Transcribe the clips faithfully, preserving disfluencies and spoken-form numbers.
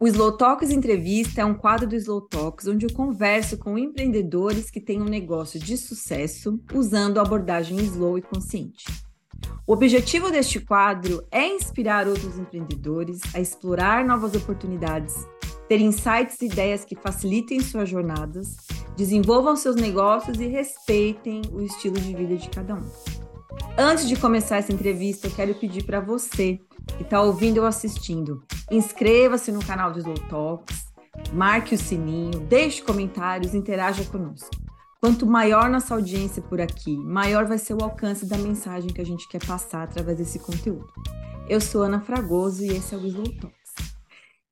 O Slow Talks Entrevista é um quadro do Slow Talks onde eu converso com empreendedores que têm um negócio de sucesso usando a abordagem slow e consciente. O objetivo deste quadro é inspirar outros empreendedores a explorar novas oportunidades, ter insights e ideias que facilitem suas jornadas, desenvolvam seus negócios e respeitem o estilo de vida de cada um. Antes de começar essa entrevista, eu quero pedir para você que está ouvindo ou assistindo, inscreva-se no canal do Slow Talks, marque o sininho, deixe comentários, interaja conosco. Quanto maior nossa audiência por aqui, maior vai ser o alcance da mensagem que a gente quer passar através desse conteúdo. Eu sou Ana Fragoso e esse é o Slow Talks.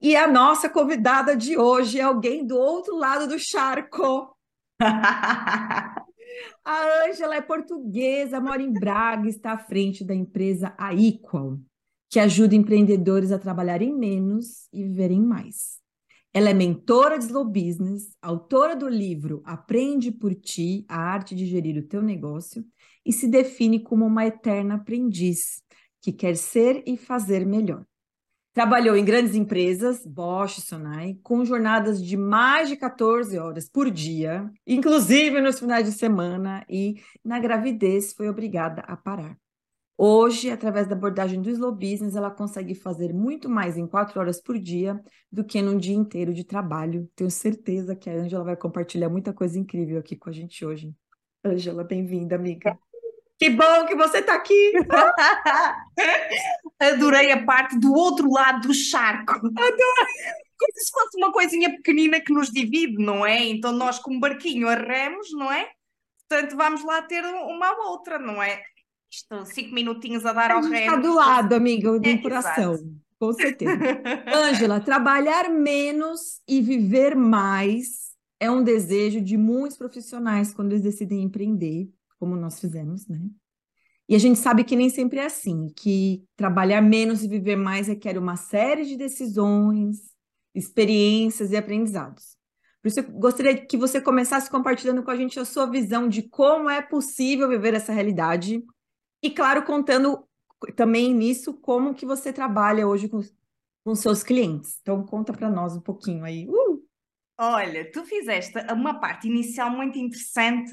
E a nossa convidada de hoje é alguém do outro lado do charco. A Ângela é portuguesa, mora em Braga e está à frente da empresa Iquall, que ajuda empreendedores a trabalharem menos e viverem mais. Ela é mentora de Slow Business, autora do livro Aprende Por Ti, a Arte de Gerir o Teu Negócio, e se define como uma eterna aprendiz, que quer ser e fazer melhor. Trabalhou em grandes empresas, Bosch e Sonae, com jornadas de mais de catorze horas por dia, inclusive nos finais de semana, e na gravidez foi obrigada a parar. Hoje, através da abordagem do Slow Business, ela consegue fazer muito mais em quatro horas por dia do que num dia inteiro de trabalho. Tenho certeza que a Ângela vai compartilhar muita coisa incrível aqui com a gente hoje. Ângela, bem-vinda, amiga. Que bom que você está aqui! Adorei a parte do outro lado do charco. Adorei! Como se fosse uma coisinha pequenina que nos divide, não é? Então nós com um barquinho arremos, não é? Portanto, vamos lá ter uma à outra, não é? Isto, cinco minutinhos a dar ao remo. Está do lado, amiga, do é, coração. Exato. Com certeza. Ângela, trabalhar menos e viver mais é um desejo de muitos profissionais quando eles decidem empreender, como nós fizemos, né? E a gente sabe que nem sempre é assim, que trabalhar menos e viver mais requer uma série de decisões, experiências e aprendizados. Por isso eu gostaria que você começasse compartilhando com a gente a sua visão de como é possível viver essa realidade e, claro, contando também nisso como que você trabalha hoje com, com seus clientes. Então, conta para nós um pouquinho aí. Uh! Olha, tu fizeste uma parte inicial muito interessante,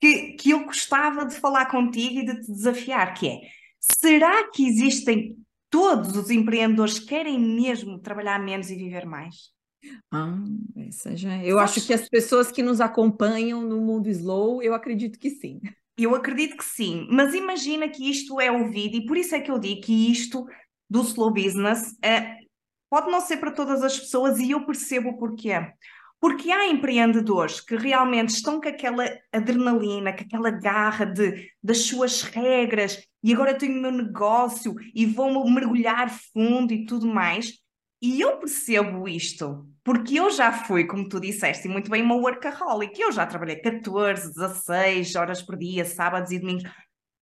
Que, que eu gostava de falar contigo e de te desafiar, que é, será que existem todos os empreendedores que querem mesmo trabalhar menos e viver mais? Ah, essa já... Eu acho que as pessoas que nos acompanham no mundo slow, eu acredito que sim. Eu acredito que sim, mas imagina que isto é ouvido, e por isso é que eu digo que isto do slow business é, pode não ser para todas as pessoas, e eu percebo o porquê. Porque há empreendedores que realmente estão com aquela adrenalina, com aquela garra de, das suas regras, e agora eu tenho o meu negócio e vou mergulhar fundo e tudo mais. E eu percebo isto, porque eu já fui, como tu disseste, muito bem, uma workaholic. Eu já trabalhei catorze, dezasseis horas por dia, sábados e domingos.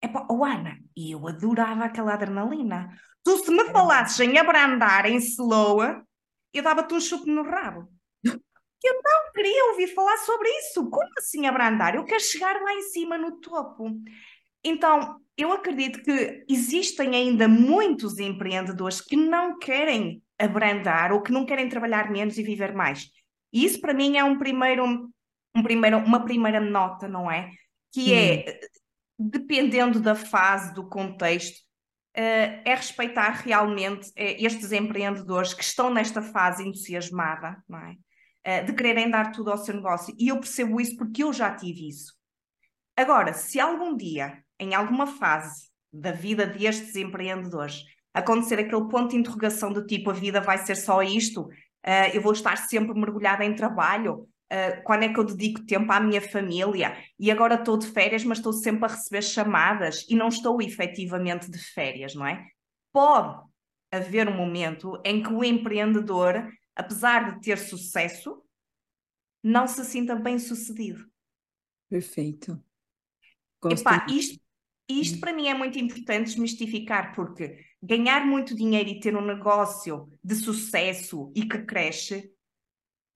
Epá, oh Ana, eu adorava aquela adrenalina. Tu se me falasses em abrandar, em slow, eu dava-te um chute no rabo. Eu não queria ouvir falar sobre isso. Como assim abrandar? Eu quero chegar lá em cima no topo. Então, eu acredito que existem ainda muitos empreendedores que não querem abrandar ou que não querem trabalhar menos e viver mais. E isso para mim é um primeiro, um primeiro, uma primeira nota, não é? Que Sim. é, dependendo da fase, do contexto, é respeitar realmente estes empreendedores que estão nesta fase entusiasmada, não é? De quererem dar tudo ao seu negócio. E eu percebo isso porque eu já tive isso. Agora, se algum dia, em alguma fase da vida destes empreendedores, acontecer aquele ponto de interrogação do tipo, a vida vai ser só isto? Uh, eu vou estar sempre mergulhada em trabalho? Uh, quando é que eu dedico tempo à minha família? E agora estou de férias, mas estou sempre a receber chamadas e não estou efetivamente de férias, não é? Pode haver um momento em que o empreendedor, apesar de ter sucesso, não se sinta bem-sucedido. Perfeito. Epá, isto, isto para mim é muito importante desmistificar, porque ganhar muito dinheiro e ter um negócio de sucesso e que cresce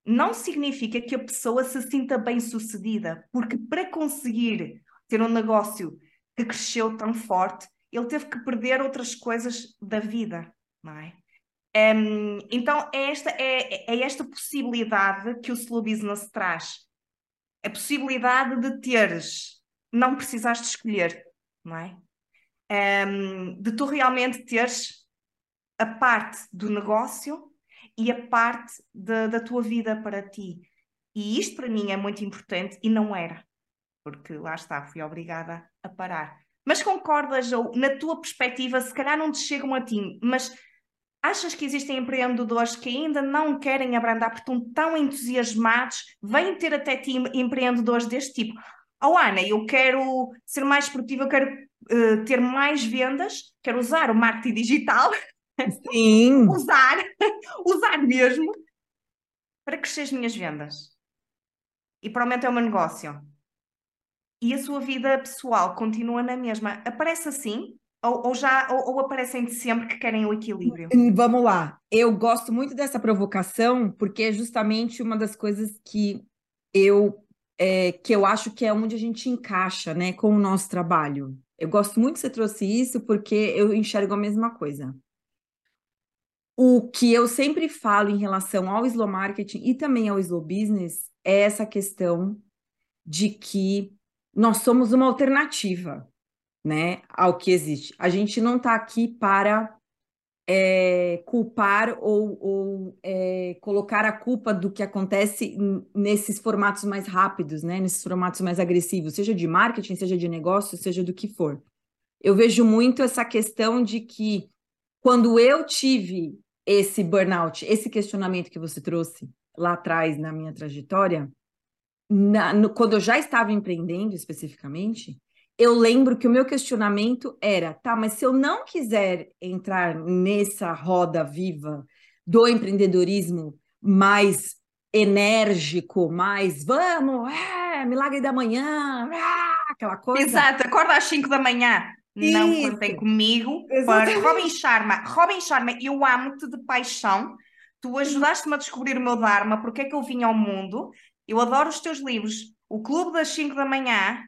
não significa que a pessoa se sinta bem-sucedida, porque para conseguir ter um negócio que cresceu tão forte, ele teve que perder outras coisas da vida, não é? Um, então é esta, é, é esta possibilidade que o Slow Business traz. A possibilidade de teres, não precisares de escolher, não é? Um, de tu realmente teres a parte do negócio e a parte de, da tua vida para ti. E isto para mim é muito importante e não era, porque lá está, fui obrigada a parar. Mas concordas, ou na tua perspectiva, se calhar não te chegam a ti, mas achas que existem empreendedores que ainda não querem abrandar porque estão tão entusiasmados, vêm ter até ti empreendedores deste tipo? Oh Ana, eu quero ser mais produtiva, eu quero uh, ter mais vendas, quero usar o marketing digital. Sim. usar, usar mesmo para crescer as minhas vendas e para aumentar o meu negócio. E a sua vida pessoal continua na mesma? Aparece assim? Ou, ou, já, ou, ou aparecem de sempre que querem o equilíbrio? Vamos lá. Eu gosto muito dessa provocação porque é justamente uma das coisas que eu, é, que eu acho que é onde a gente encaixa, né, com o nosso trabalho. Eu gosto muito que você trouxe isso porque eu enxergo a mesma coisa. O que eu sempre falo em relação ao slow marketing e também ao slow business é essa questão de que nós somos uma alternativa, né, ao que existe. A gente não está aqui para é, culpar ou, ou é, colocar a culpa do que acontece nesses formatos mais rápidos, né, nesses formatos mais agressivos, seja de marketing, seja de negócio, seja do que for. Eu vejo muito essa questão de que quando eu tive esse burnout, esse questionamento que você trouxe lá atrás na minha trajetória, na, no, quando eu já estava empreendendo especificamente, eu lembro que o meu questionamento era, tá, mas se eu não quiser entrar nessa roda viva do empreendedorismo mais enérgico, mais vamos, é, milagre da manhã, é, aquela coisa. Exato, acorda às cinco da manhã. Isso. Não contem comigo. Exatamente. Para Robin Sharma. Robin Sharma, eu amo-te de paixão. Tu ajudaste-me a descobrir o meu Dharma, porque é que eu vim ao mundo. Eu adoro os teus livros. O Clube das cinco da manhã...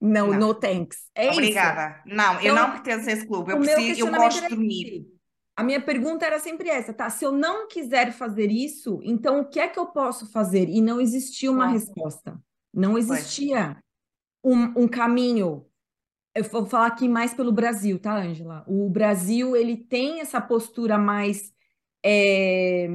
Não, não, no thanks. É Obrigada. Isso. Não, eu então, não pertenço a esse clube. Eu, preciso, eu gosto de dormir. A minha pergunta era sempre essa, tá? Se eu não quiser fazer isso, então o que é que eu posso fazer? E não existia uma ah. resposta. Não existia um, um caminho. Eu vou falar aqui mais pelo Brasil, tá, Ângela? O Brasil, ele tem essa postura mais é,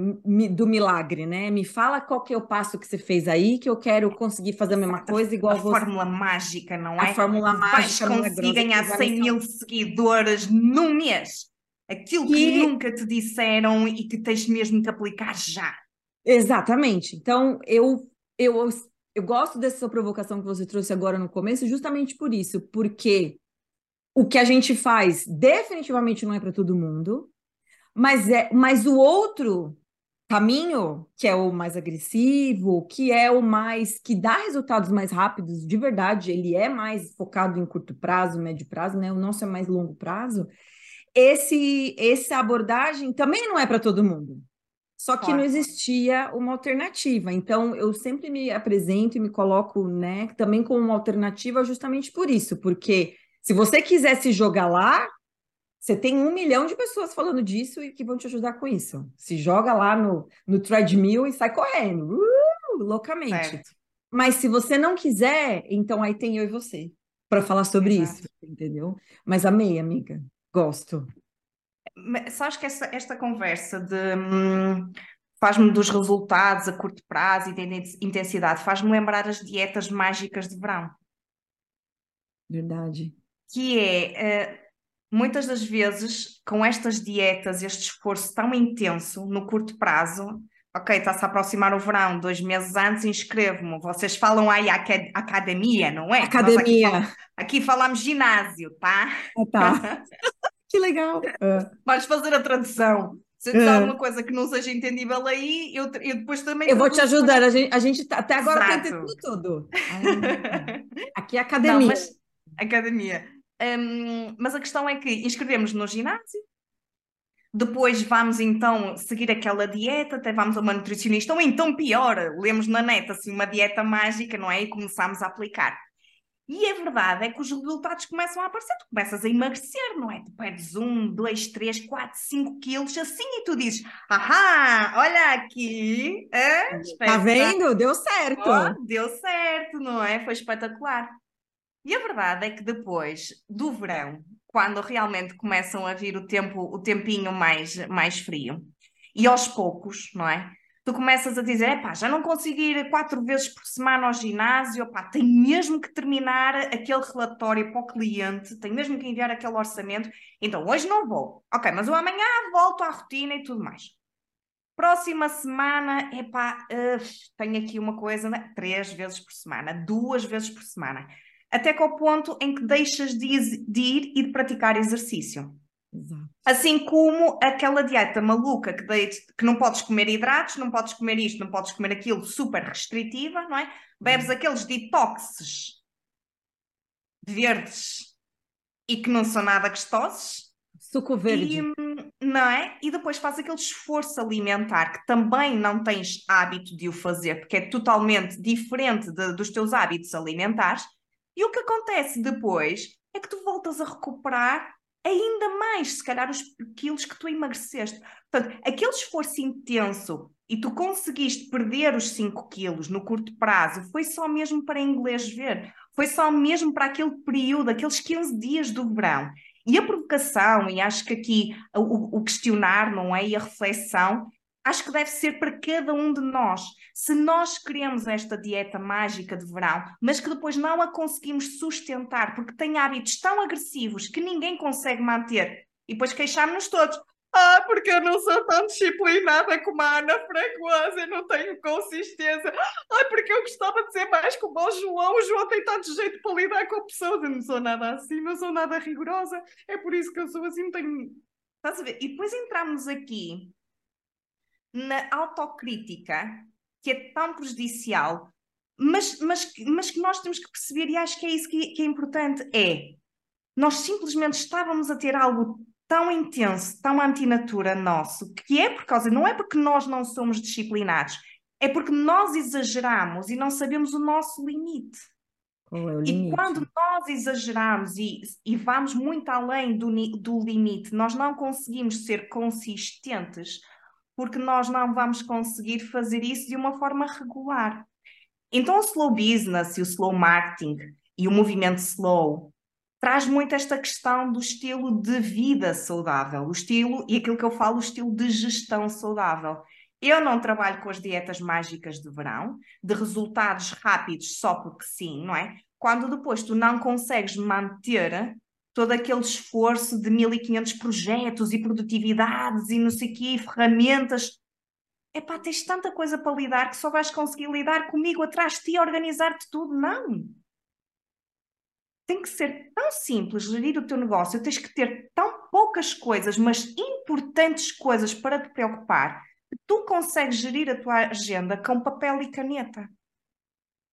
do milagre, né? Me fala qual que é o passo que você fez aí, que eu quero conseguir fazer a mesma coisa igual a você. A fórmula mágica, não é? A fórmula mágica. Vais conseguir ganhar cem mil seguidores num mês. Aquilo que nunca te disseram e que tens mesmo que aplicar já. Exatamente. Então, eu... eu Eu gosto dessa provocação que você trouxe agora no começo, justamente por isso, porque o que a gente faz definitivamente não é para todo mundo, mas, é, mas o outro caminho, que é o mais agressivo, que é o mais, que dá resultados mais rápidos, de verdade, ele é mais focado em curto prazo, médio prazo, né? O nosso é mais longo prazo, esse, essa abordagem também não é para todo mundo. Só que não existia uma alternativa. Então, eu sempre me apresento e me coloco, né, também como uma alternativa justamente por isso. Porque se você quiser se jogar lá, você tem um milhão de pessoas falando disso e que vão te ajudar com isso. Se joga lá no, no treadmill e sai correndo, uh, loucamente. Certo. Mas se você não quiser, então aí tem eu e você para falar sobre Exato. Isso, entendeu? Mas amei, amiga. Gosto. Sabes que essa, esta conversa de hum, faz-me dos resultados a curto prazo e de intensidade faz-me lembrar as dietas mágicas de verão. Verdade. Que é, uh, muitas das vezes, com estas dietas, este esforço tão intenso no curto prazo, ok, está-se a aproximar o verão, dois meses antes inscrevo-me. Vocês falam aí a acad- academia, não é? Academia. Aqui, fal- aqui falamos ginásio, tá? Ah, tá. Que legal! Uh. Vais fazer a tradução. Se eu disser uh. alguma coisa que não seja entendível aí, eu, eu depois também... Eu vou te ajudar, para... a gente, a gente tá, até agora está entendendo tudo. Ai, aqui é academia. Não, mas, academia. Um, mas a questão é que inscrevemos no ginásio, depois vamos então seguir aquela dieta, até vamos a uma nutricionista, ou então pior, lemos na net assim, uma dieta mágica, não é? E começamos a aplicar. E a verdade é que os resultados começam a aparecer, tu começas a emagrecer, não é? Tu perdes um, dois, três, quatro, cinco quilos, assim, e tu dizes, ahá, olha aqui, é, tá vendo? Deu certo. Oh, deu certo, não é? Foi espetacular. E a verdade é que depois do verão, quando realmente começam a vir o, tempo, o tempinho mais, mais frio, e aos poucos, não é? Tu começas a dizer, epá, já não consigo ir quatro vezes por semana ao ginásio, pá, tenho mesmo que terminar aquele relatório para o cliente, tenho mesmo que enviar aquele orçamento, então hoje não vou. Ok, mas eu amanhã volto à rotina e tudo mais. Próxima semana, epá, uh, tenho aqui uma coisa, né? Três vezes por semana, duas vezes por semana. Até que ao ponto em que deixas de ir e de praticar exercício. Exato. Assim como aquela dieta maluca que, de, que não podes comer hidratos, não podes comer isto, não podes comer aquilo, super restritiva, não é? Bebes aqueles detoxes verdes e que não são nada gostosos. Suco verde. E, não é? E depois faz aquele esforço alimentar que também não tens hábito de o fazer, porque é totalmente diferente de, dos teus hábitos alimentares. E o que acontece depois é que tu voltas a recuperar ainda mais, se calhar, os quilos que tu emagreceste. Portanto, aquele esforço intenso e tu conseguiste perder os cinco quilos no curto prazo, foi só mesmo para inglês ver, foi só mesmo para aquele período, aqueles quinze dias do verão. E a provocação, e acho que aqui o, o questionar, não é? E a reflexão, acho que deve ser para cada um de nós. Se nós queremos esta dieta mágica de verão, mas que depois não a conseguimos sustentar porque tem hábitos tão agressivos que ninguém consegue manter, e depois queixámos-nos todos. Ah, porque eu não sou tão disciplinada como a Ana Fragoso, eu não tenho consistência. Ah, porque eu gostava de ser mais como o João, o João tem tanto jeito para lidar com pessoas. Eu não sou nada assim, não sou nada rigorosa, é por isso que eu sou assim, não tenho... Estás a ver? E depois entramos aqui na autocrítica, que é tão prejudicial, mas, mas, mas que nós temos que perceber, e acho que é isso que, que é importante, é, nós simplesmente estávamos a ter algo tão intenso, tão antinatura nosso, que é por causa, não é porque nós não somos disciplinados, é porque nós exageramos e não sabemos o nosso limite. Qual é o limite? E quando nós exageramos e, e vamos muito além do, do limite, nós não conseguimos ser consistentes, porque nós não vamos conseguir fazer isso de uma forma regular. Então o slow business e o slow marketing e o movimento slow traz muito esta questão do estilo de vida saudável, o estilo, e aquilo que eu falo, o estilo de gestão saudável. Eu não trabalho com as dietas mágicas de verão, de resultados rápidos só porque sim, não é? Quando depois tu não consegues manter todo aquele esforço de mil e quinhentos projetos e produtividades e não sei o quê, ferramentas. Epá, tens tanta coisa para lidar que só vais conseguir lidar comigo atrás de ti, organizar-te tudo. Não! Tem que ser tão simples gerir o teu negócio, tens que ter tão poucas coisas, mas importantes coisas para te preocupar, que tu consegues gerir a tua agenda com papel e caneta.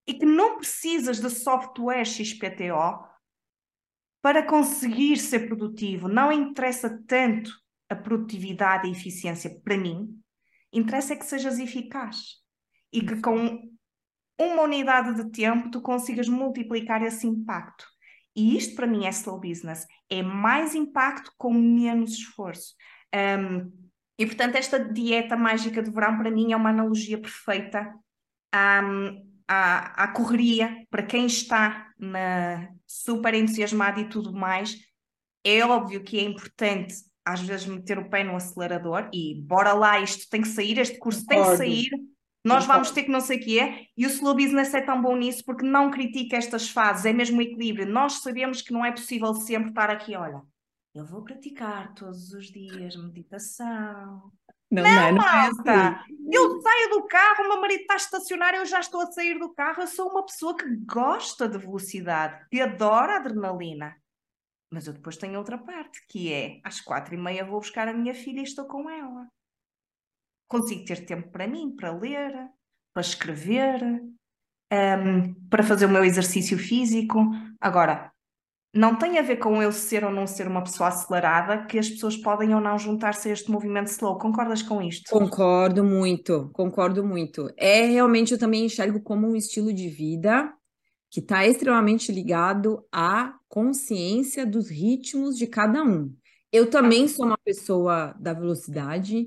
E que não precisas de software X P T O para conseguir ser produtivo. Não interessa tanto a produtividade e a eficiência para mim, interessa é que sejas eficaz e que com uma unidade de tempo tu consigas multiplicar esse impacto. E isto para mim é slow business, é mais impacto com menos esforço. Um, e portanto esta dieta mágica de verão para mim é uma analogia perfeita à, à, à correria, para quem está na super entusiasmada e tudo mais. É óbvio que é importante às vezes meter o pé no acelerador e bora lá, isto tem que sair, este curso tem que sair, nós vamos ter que não sei o que é, e o slow business é tão bom nisso porque não critica estas fases, é mesmo o equilíbrio. Nós sabemos que não é possível sempre estar aqui, olha, eu vou praticar todos os dias meditação. Não, não, não é assim. Eu saio do carro, o meu marido está estacionário, eu já estou a sair do carro. Eu sou uma pessoa que gosta de velocidade, que adora adrenalina. Mas eu depois tenho outra parte, que é às quatro e meia vou buscar a minha filha e estou com ela. Consigo ter tempo para mim, para ler, para escrever, um, para fazer o meu exercício físico. Agora, não tem a ver com eu ser ou não ser uma pessoa acelerada, que as pessoas podem ou não juntar-se a este movimento slow. Concordas com isto? Concordo muito, concordo muito. É realmente, eu também enxergo como um estilo de vida, que está extremamente ligado à consciência dos ritmos de cada um. Eu também sou uma pessoa da velocidade,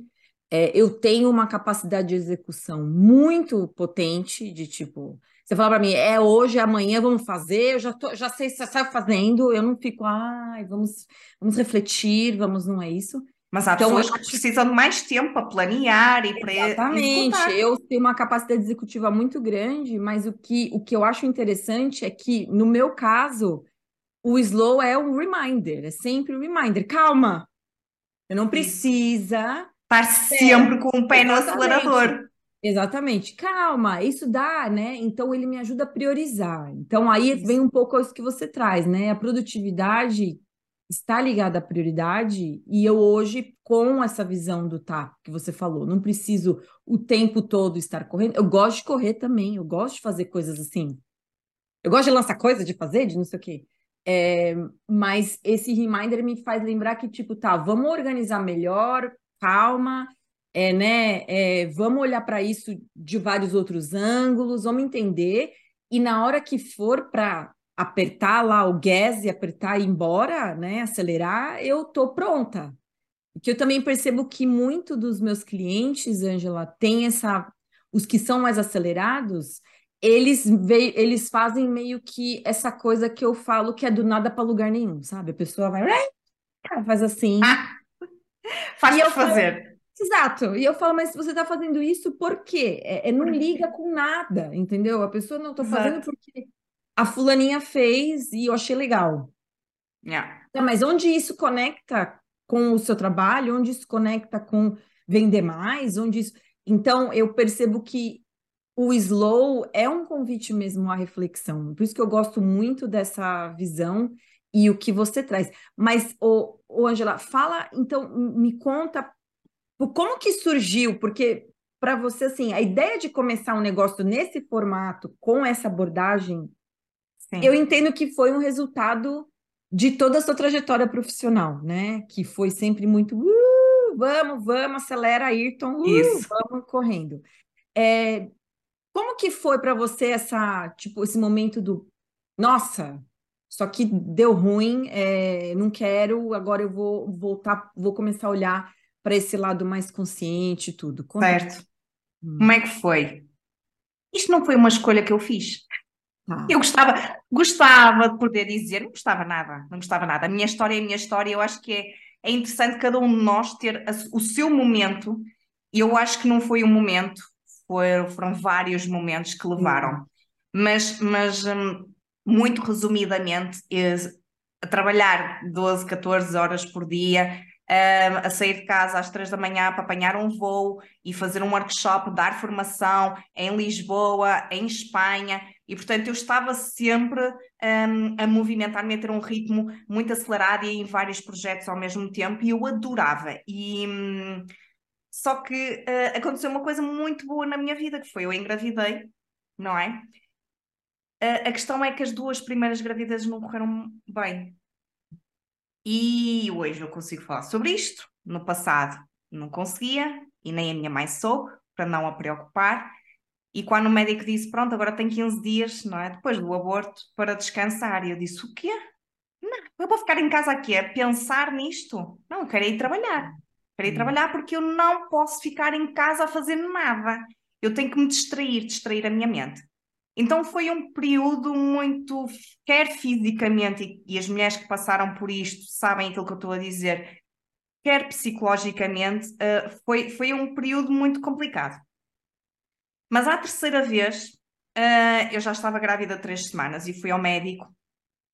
é, eu tenho uma capacidade de execução muito potente, de tipo, você fala para mim, é hoje, é amanhã, vamos fazer, eu já, tô, já sei, já saio fazendo, eu não fico, ai, vamos, vamos refletir, vamos, não é isso. Mas há então, pessoas que precisam de mais tempo para planear e para exatamente, executar. Eu tenho uma capacidade executiva muito grande, mas o que, o que eu acho interessante é que, no meu caso, o slow é um reminder, é sempre um reminder. Calma, eu não precisa... Estar sempre com o pé exatamente. No acelerador. Exatamente, calma, isso dá, né? Então, ele me ajuda a priorizar. Então, aí vem um pouco isso que você traz, né? A produtividade... está ligada à prioridade, e eu hoje, com essa visão do T A P que você falou, não preciso o tempo todo estar correndo, eu gosto de correr também, eu gosto de fazer coisas assim, eu gosto de lançar coisa, de fazer, de não sei o quê, é, mas esse reminder me faz lembrar que, tipo, tá, vamos organizar melhor, calma, é, né, é, vamos olhar para isso de vários outros ângulos, vamos entender, e na hora que for para apertar lá o gas e apertar e ir embora, né, acelerar, eu tô pronta. Porque eu também percebo que muito dos meus clientes, Ângela, tem essa... Os que são mais acelerados, eles, ve... eles fazem meio que essa coisa que eu falo que é do nada para lugar nenhum, sabe? A pessoa vai... Faz assim. Ah, faz pra fazer. Falo... Exato. E eu falo, mas você tá fazendo isso por quê? É, é, não liga com nada, entendeu? A pessoa não tô fazendo exato. Porque... A fulaninha fez e eu achei legal. Yeah. Não, mas onde isso conecta com o seu trabalho? Onde isso conecta com vender mais? Onde isso... Então, eu percebo que o slow é um convite mesmo à reflexão. Por isso que eu gosto muito dessa visão e o que você traz. Mas, ô, ô, Ângela, fala, então, me conta como que surgiu, porque... Para você, assim, a ideia de começar um negócio nesse formato, com essa abordagem, sim. Eu entendo que foi um resultado de toda a sua trajetória profissional, né? Que foi sempre muito, uh, vamos, vamos, acelera, Ayrton, uh, isso. Vamos correndo. É, como que foi para você essa, tipo, esse momento do, nossa, só que deu ruim, é, não quero, agora eu vou voltar, vou começar a olhar para esse lado mais consciente e tudo. Conta. Certo. Como é que foi? Isto não foi uma escolha que eu fiz. Ah. Eu gostava, gostava de poder dizer, não gostava nada, não gostava nada. A minha história é a minha história, eu acho que é, é interessante cada um de nós ter a, o seu momento, e eu acho que não foi um momento, foi, foram vários momentos que levaram. Mas, mas muito resumidamente, é, a trabalhar doze, catorze horas por dia, a sair de casa às três da manhã para apanhar um voo e fazer um workshop, dar formação em Lisboa, em Espanha, e portanto eu estava sempre um, a movimentar-me, a ter um ritmo muito acelerado e em vários projetos ao mesmo tempo, e eu adorava. E hum, só que uh, aconteceu uma coisa muito boa na minha vida, que foi eu engravidei, não é? Uh, a questão é que as duas primeiras gravidezes não correram bem. E hoje eu consigo falar sobre isto. No passado não conseguia, e nem a minha mãe soube, para não a preocupar. E quando o médico disse, pronto, agora tem quinze dias, não é? Depois do aborto, para descansar. E eu disse, o quê? Não, eu vou ficar em casa aqui a pensar nisto? Não, eu quero ir trabalhar. Quero ir trabalhar porque eu não posso ficar em casa a fazer nada. Eu tenho que me distrair, distrair a minha mente. Então foi um período muito, quer fisicamente, e as mulheres que passaram por isto sabem aquilo que eu estou a dizer, quer psicologicamente, uh, foi, foi um período muito complicado. Mas à terceira vez, uh, eu já estava grávida há três semanas e fui ao médico,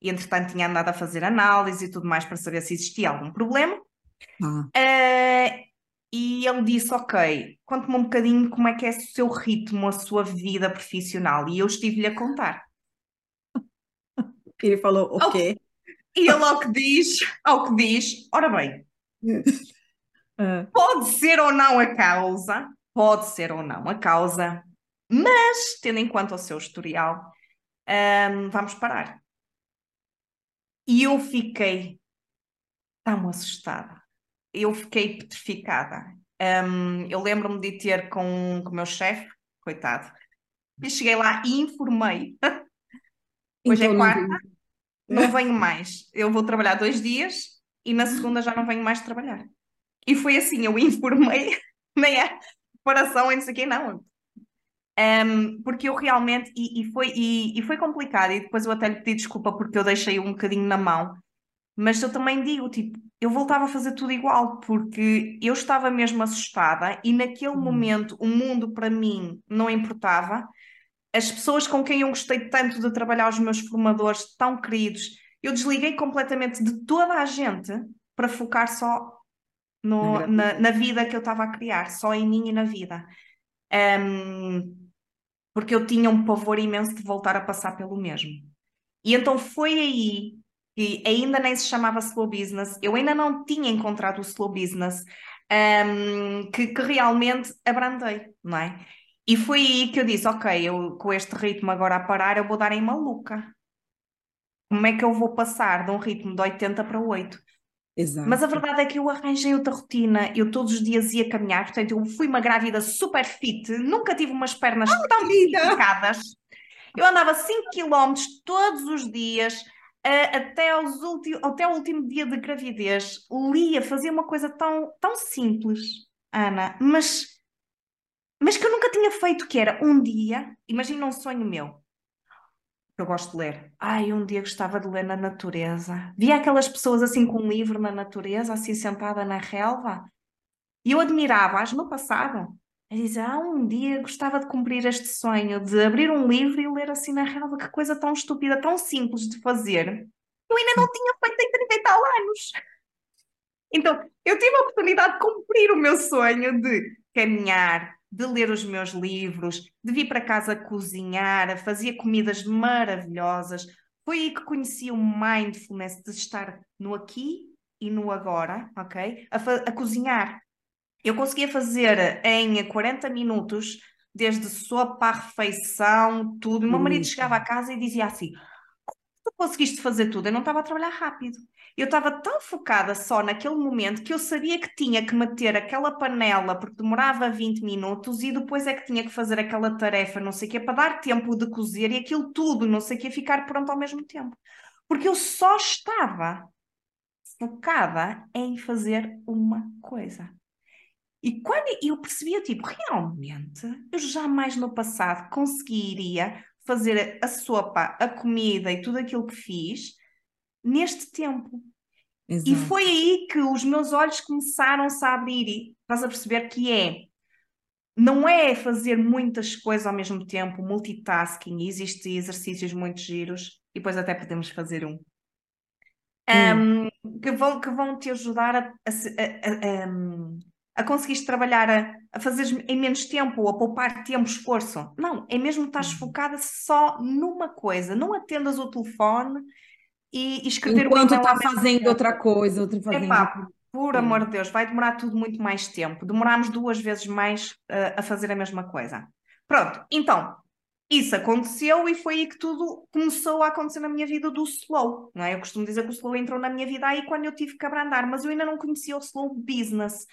e entretanto tinha andado a fazer análise e tudo mais para saber se existia algum problema. Ah. Uh, E ele disse, ok, conte-me um bocadinho como é que é o seu ritmo, a sua vida profissional. E eu estive-lhe a contar. Ele falou, o quê? E ele ao que diz, ao que diz, ora bem, pode ser ou não a causa, pode ser ou não a causa, mas, tendo em conta o seu historial, hum, vamos parar. E eu fiquei tão assustada. Eu fiquei petrificada. Um, eu lembro-me de ter com o meu chefe, coitado, e cheguei lá e informei Hoje então, é quarta, não, não venho mais. Eu vou trabalhar dois dias e na segunda já não venho mais trabalhar. E foi assim, eu informei, nem a preparação e não sei o quê, não. Um, porque eu realmente, e, e, foi, e, e foi complicado, e depois eu até lhe pedi desculpa porque eu deixei um bocadinho na mão, mas eu também digo, tipo, eu voltava a fazer tudo igual, porque eu estava mesmo assustada e naquele hum. momento o mundo para mim não importava, as pessoas com quem eu gostei tanto de trabalhar, os meus formadores tão queridos, eu desliguei completamente de toda a gente para focar só no, na, na vida que eu estava a criar, só em mim e na vida. Um, porque eu tinha um pavor imenso de voltar a passar pelo mesmo. E então foi aí que ainda nem se chamava Slow Business, eu ainda não tinha encontrado o Slow Business um, que, que realmente abrandei, não é? E foi aí que eu disse, ok, eu, com este ritmo agora a parar, eu vou dar em maluca. Como é que eu vou passar de um ritmo de oitenta para oito? Exato. Mas a verdade é que eu arranjei outra rotina, eu todos os dias ia caminhar, portanto eu fui uma grávida super fit, nunca tive umas pernas oh, tão picadas. Eu andava cinco quilómetros todos os dias, uh, até, aos ulti- até o último dia de gravidez, lia, fazia uma coisa tão, tão simples, Ana, mas, mas que eu nunca tinha feito, que era um dia, imagina um sonho meu. Eu gosto de ler. Ai, um dia gostava de ler na natureza. Via aquelas pessoas assim com um livro na natureza, assim sentada na relva. E eu admirava-as no passado. Eu dizia, ah, um dia gostava de cumprir este sonho, de abrir um livro e ler assim na relva. Que coisa tão estúpida, tão simples de fazer. Eu ainda não tinha feito em trinta e tal anos. Então, eu tive a oportunidade de cumprir o meu sonho de caminhar, de ler os meus livros, de vir para casa cozinhar, fazia comidas maravilhosas. Foi aí que conheci o mindfulness de estar no aqui e no agora, ok? A, fa- a cozinhar. Eu conseguia fazer em quarenta minutos, desde sopa à refeição, tudo. O meu marido chegava a casa e dizia assim, como tu conseguiste fazer tudo? Eu não estava a trabalhar rápido. Eu estava tão focada só naquele momento que eu sabia que tinha que meter aquela panela porque demorava vinte minutos e depois é que tinha que fazer aquela tarefa, não sei o quê, para dar tempo de cozer e aquilo tudo, não sei o quê, ficar pronto ao mesmo tempo. Porque eu só estava focada em fazer uma coisa. E quando eu percebia, tipo, realmente, eu jamais no passado conseguiria fazer a sopa, a comida e tudo aquilo que fiz neste tempo. Exato. E foi aí que os meus olhos começaram-se a abrir e estás a perceber que é, não é fazer muitas coisas ao mesmo tempo, multitasking, existem exercícios muito giros e depois até podemos fazer um, hum. um que, vão, que vão te ajudar a, a, a, a, a conseguir trabalhar, a, a fazer em menos tempo ou a poupar tempo, esforço. Não, é mesmo que estás hum. focada só numa coisa, não atendas o telefone E, e escrever enquanto está fazendo outra coisa, outra fazendo... Epá, por amor de Deus, vai demorar tudo muito mais tempo. Demorámos duas vezes mais uh, a fazer a mesma coisa. Pronto, então, isso aconteceu e foi aí que tudo começou a acontecer na minha vida do slow, não é? Eu costumo dizer que o slow entrou na minha vida aí quando eu tive que abrandar, mas eu ainda não conhecia o slow business.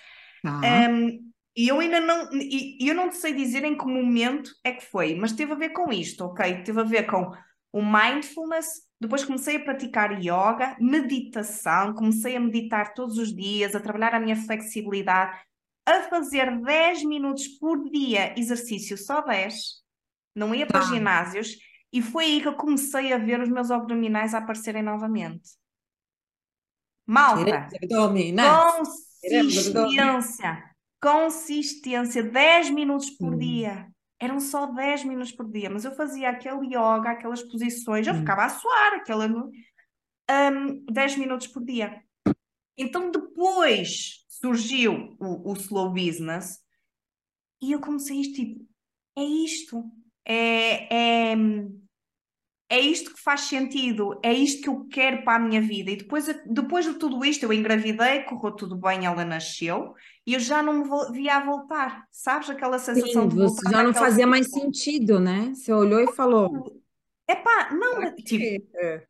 Ah. Um, e eu ainda não... E, eu não sei dizer em que momento é que foi, mas teve a ver com isto, ok? Teve a ver com o mindfulness. Depois comecei a praticar yoga, meditação, comecei a meditar todos os dias, a trabalhar a minha flexibilidade, a fazer dez minutos por dia, exercício só dez, não ia para ah. ginásios, e foi aí que eu comecei a ver os meus abdominais a aparecerem novamente. Malta, consistência, consistência, dez minutos por hum. dia. Eram só dez minutos por dia, mas eu fazia aquele yoga, aquelas posições, eu hum. ficava a suar, aquela, um, dez minutos por dia. Então depois surgiu o, o slow business e eu comecei isto, tipo, é isto, é, é, é isto que faz sentido, é isto que eu quero para a minha vida. E depois, depois de tudo isto eu engravidei, correu tudo bem, ela nasceu. E eu já não me via a voltar, sabes? Aquela sensação Sim, de voltar. Você já não fazia situação. Mais sentido, né? Você olhou e falou... Epá, não, é tipo...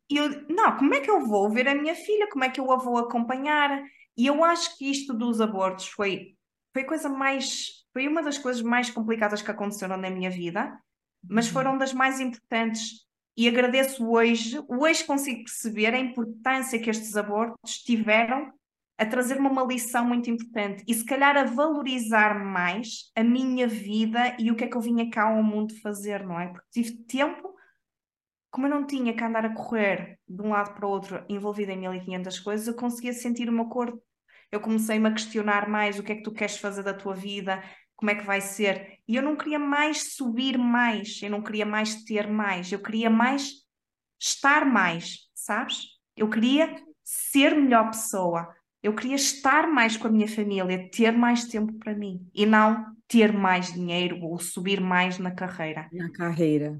Eu, não, como é que eu vou ver a minha filha? Como é que eu a vou acompanhar? E eu acho que isto dos abortos foi, foi, coisa mais, foi uma das coisas mais complicadas que aconteceram na minha vida, mas foram das mais importantes. E agradeço hoje, hoje consigo perceber a importância que estes abortos tiveram a trazer-me uma lição muito importante e se calhar a valorizar mais a minha vida e o que é que eu vinha cá ao mundo fazer, não é? Porque tive tempo, como eu não tinha que andar a correr de um lado para o outro envolvida em mil e quinhentas coisas, eu conseguia sentir o meu corpo. Eu comecei-me a questionar mais o que é que tu queres fazer da tua vida, como é que vai ser. E eu não queria mais subir mais, eu não queria mais ter mais, eu queria mais estar mais, sabes? Eu queria ser melhor pessoa, eu queria estar mais com a minha família, ter mais tempo para mim e não ter mais dinheiro ou subir mais na carreira. Na carreira.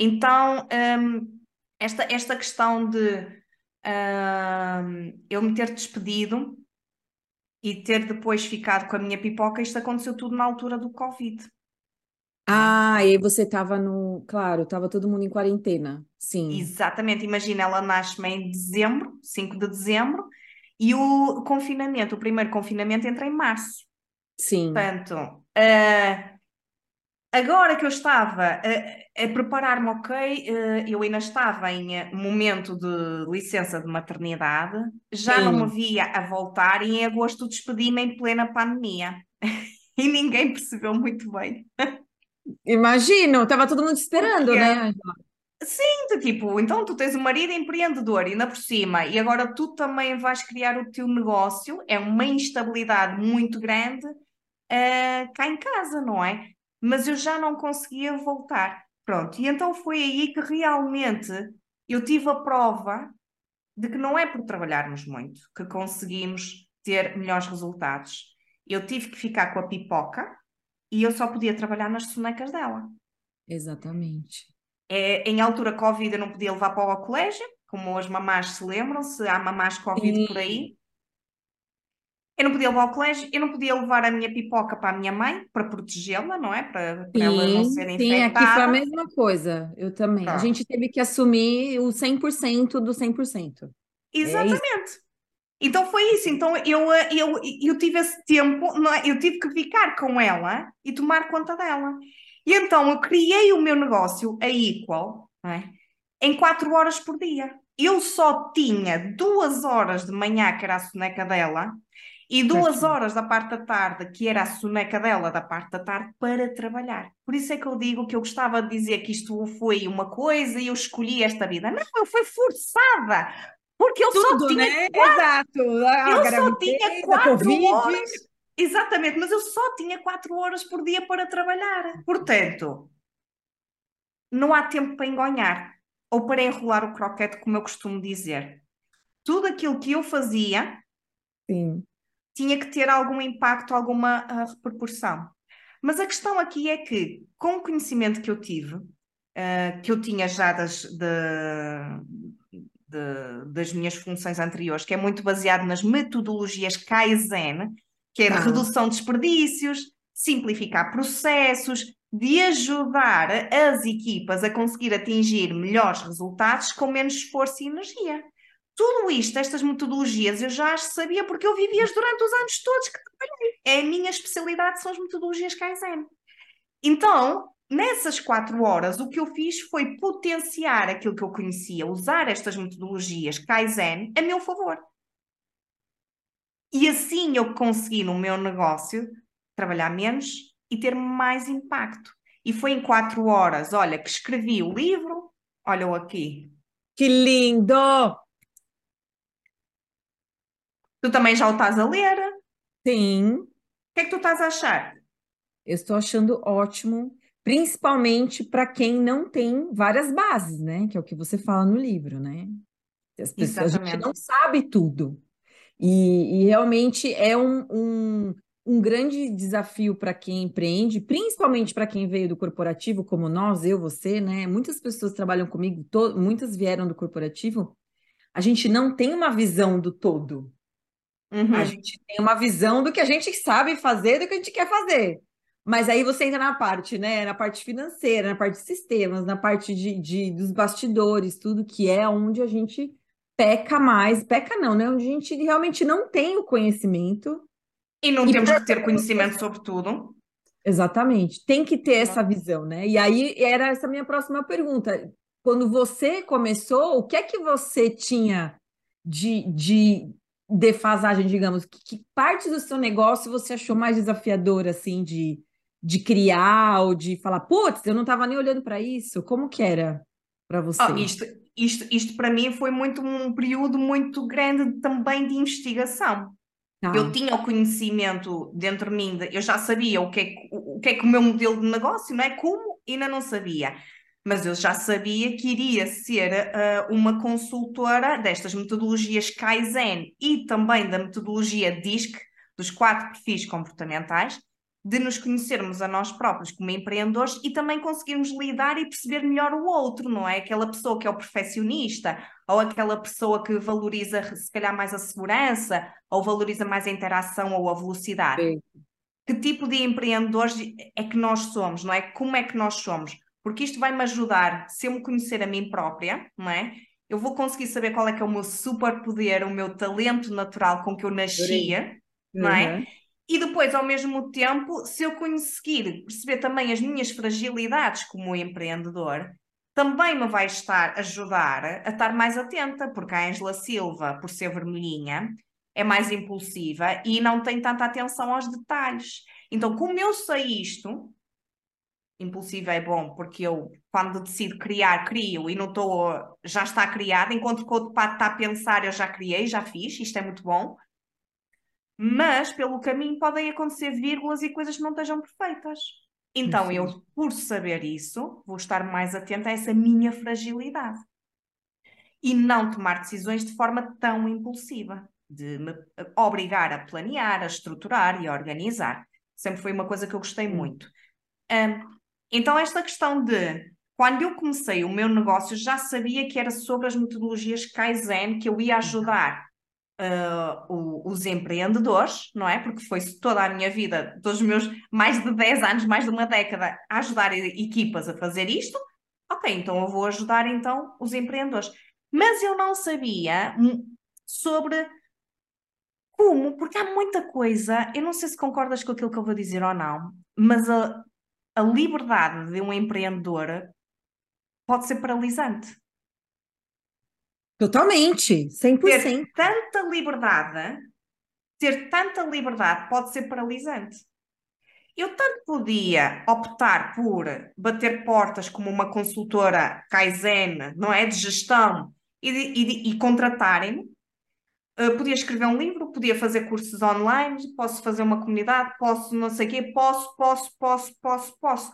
Então, hum, esta, esta questão de hum, eu me ter despedido e ter depois ficado com a minha pipoca, isto aconteceu tudo na altura do Covid. Ah, e você estava no... Claro, estava todo mundo em quarentena, sim. Exatamente, imagina, ela nasce-me em dezembro, cinco de dezembro, e o confinamento, o primeiro confinamento entra em março. Sim. Portanto, uh, agora que eu estava a, a preparar-me, ok, uh, eu ainda estava em momento de licença de maternidade, já sim. Não me via a voltar e em agosto despedi-me em plena pandemia. E ninguém percebeu muito bem. Imagino, estava todo mundo esperando, porque, né? Sim, tipo, então tu tens um marido empreendedor, ainda por cima, e agora tu também vais criar o teu negócio, é uma instabilidade muito grande uh, cá em casa, não é? Mas eu já não conseguia voltar. Pronto, e então foi aí que realmente eu tive a prova de que não é por trabalharmos muito que conseguimos ter melhores resultados. Eu tive que ficar com a pipoca e eu só podia trabalhar nas sonecas dela. Exatamente. É, em altura Covid eu não podia levar para o colégio, como as mamás se lembram, se há mamás Covid e... por aí. Eu não podia levar ao colégio, eu não podia levar a minha pipoca para a minha mãe, para protegê-la, não é? Para, para sim, ela não ser infectada. Sim, aqui foi a mesma coisa, eu também. Pronto. A gente teve que assumir o cem por cento do cem por cento. Exatamente. É então foi isso, então eu, eu, eu tive esse tempo, eu tive que ficar com ela e tomar conta dela. E então eu criei o meu negócio, a Iquall, não é? Em quatro horas por dia. Eu só tinha duas horas de manhã, que era a soneca dela, e duas horas da parte da tarde, que era a soneca dela da parte da tarde, para trabalhar. Por isso é que eu digo que eu gostava de dizer que isto foi uma coisa e eu escolhi esta vida. Não, eu fui forçada, porque eu Tudo, só tinha né? quatro, Exato. Ah, eu só tinha quatro horas. Exatamente, mas eu só tinha quatro horas por dia para trabalhar. Portanto, não há tempo para engonhar ou para enrolar o croquete, como eu costumo dizer. Tudo aquilo que eu fazia... Sim. Tinha que ter algum impacto, alguma uh, repercussão. Mas a questão aqui é que, com o conhecimento que eu tive, uh, que eu tinha já das, de, de, das minhas funções anteriores, que é muito baseado nas metodologias Kaizen, que é de redução de desperdícios, simplificar processos, de ajudar as equipas a conseguir atingir melhores resultados com menos esforço e energia. Tudo isto, estas metodologias, eu já as sabia porque eu vivia-as durante os anos todos que trabalhei. É a minha especialidade, são as metodologias Kaizen. Então, nessas quatro horas, o que eu fiz foi potenciar aquilo que eu conhecia, usar estas metodologias Kaizen a meu favor. E assim eu consegui, no meu negócio, trabalhar menos e ter mais impacto. E foi em quatro horas, olha, que escrevi o livro, olha-o aqui. Que lindo! Tu também já o estás a ler? Sim. O que é que tu estás a achar? Eu estou achando ótimo, principalmente para quem não tem várias bases, né? Que é o que você fala no livro, né? As pessoas, a gente não sabe tudo. E, e realmente é um, um, um grande desafio para quem empreende, principalmente para quem veio do corporativo, como nós, eu, você, né? Muitas pessoas trabalham comigo, to- muitas vieram do corporativo. A gente não tem uma visão do todo. Uhum. A gente tem uma visão do que a gente sabe fazer, do que a gente quer fazer. Mas aí você entra na parte, né? Na parte financeira, na parte de sistemas, na parte de, de, dos bastidores, tudo que é onde a gente peca mais. Peca não, né? Onde a gente realmente não tem o conhecimento. E não e temos pra... que ter conhecimento sobre tudo. Exatamente. Tem que ter essa visão, né? E aí era essa minha próxima pergunta. quando você começou, o que é que você tinha de, de defasagem, digamos? Que, que parte do seu negócio você achou mais desafiadora, assim, de, de criar ou de falar, putz, eu não estava nem olhando para isso? Como que era para você? Oh, isto, isto, isto para mim foi muito um período muito grande também de investigação. Ah. Eu tinha o conhecimento dentro de mim, eu já sabia o que, é, o que é que o meu modelo de negócio, não é? Como ainda não sabia, mas eu já sabia que iria ser uh, uma consultora destas metodologias Kaizen e também da metodologia D I S C, dos quatro perfis comportamentais, de nos conhecermos a nós próprios como empreendedores e também conseguirmos lidar e perceber melhor o outro, não é? Aquela pessoa que é o perfeccionista, ou aquela pessoa que valoriza, se calhar, mais a segurança, ou valoriza mais a interação ou a velocidade. Sim. Que tipo de empreendedores é que nós somos, não é? Como é que nós somos? Porque isto vai-me ajudar, se eu me conhecer a mim própria, não é? Eu vou conseguir saber qual é que é o meu superpoder, o meu talento natural com que eu nascia, uhum. não é? E depois, ao mesmo tempo, se eu conseguir perceber também as minhas fragilidades como empreendedor, também me vai estar a ajudar a estar mais atenta, porque a Ângela Silva, por ser vermelhinha, é mais impulsiva e não tem tanta atenção aos detalhes. Então, como eu sei isto, impulsiva é bom, porque eu, quando decido criar, crio, e não estou, já está criado, enquanto que o outro pato está a pensar, eu já criei, já fiz, isto é muito bom. Mas, pelo caminho, podem acontecer vírgulas e coisas que não estejam perfeitas. Então, sim. eu, por saber isso, vou estar mais atenta a essa minha fragilidade. E não tomar decisões de forma tão impulsiva, de me obrigar a planear, a estruturar e a organizar. Sempre foi uma coisa que eu gostei muito. Um, então, esta questão de... Quando eu comecei o meu negócio, já sabia que era sobre as metodologias Kaizen, que eu ia ajudar... Uh, o, os empreendedores, não é? Porque foi toda a minha vida, todos os meus mais de dez anos, mais de uma década, a ajudar equipas a fazer isto. Ok, então eu vou ajudar então os empreendedores. Mas eu não sabia sobre como, porque há muita coisa, eu não sei se concordas com aquilo que eu vou dizer ou não, mas a, a liberdade de um empreendedor pode ser paralisante. Totalmente, cem por cento. Ter tanta liberdade, ter tanta liberdade pode ser paralisante. Eu tanto podia optar por bater portas como uma consultora Kaizen, não é? De gestão e, e, e contratarem-me. Uh, podia escrever um livro, podia fazer cursos online, posso fazer uma comunidade, posso não sei o quê, posso, posso, posso, posso, posso.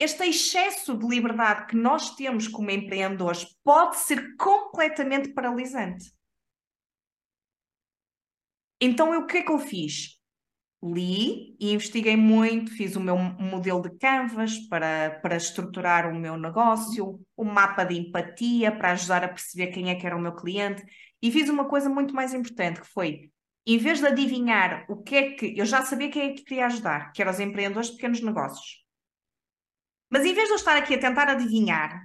Este excesso de liberdade que nós temos como empreendedores pode ser completamente paralisante. Então, eu, o que é que eu fiz? Li e investiguei muito, fiz o meu modelo de Canvas para, para estruturar o meu negócio, o mapa de empatia para ajudar a perceber quem é que era o meu cliente, e fiz uma coisa muito mais importante, que foi, em vez de adivinhar o que é que... Eu já sabia quem é que queria ajudar, que eram os empreendedores de pequenos negócios. Mas em vez de eu estar aqui a tentar adivinhar,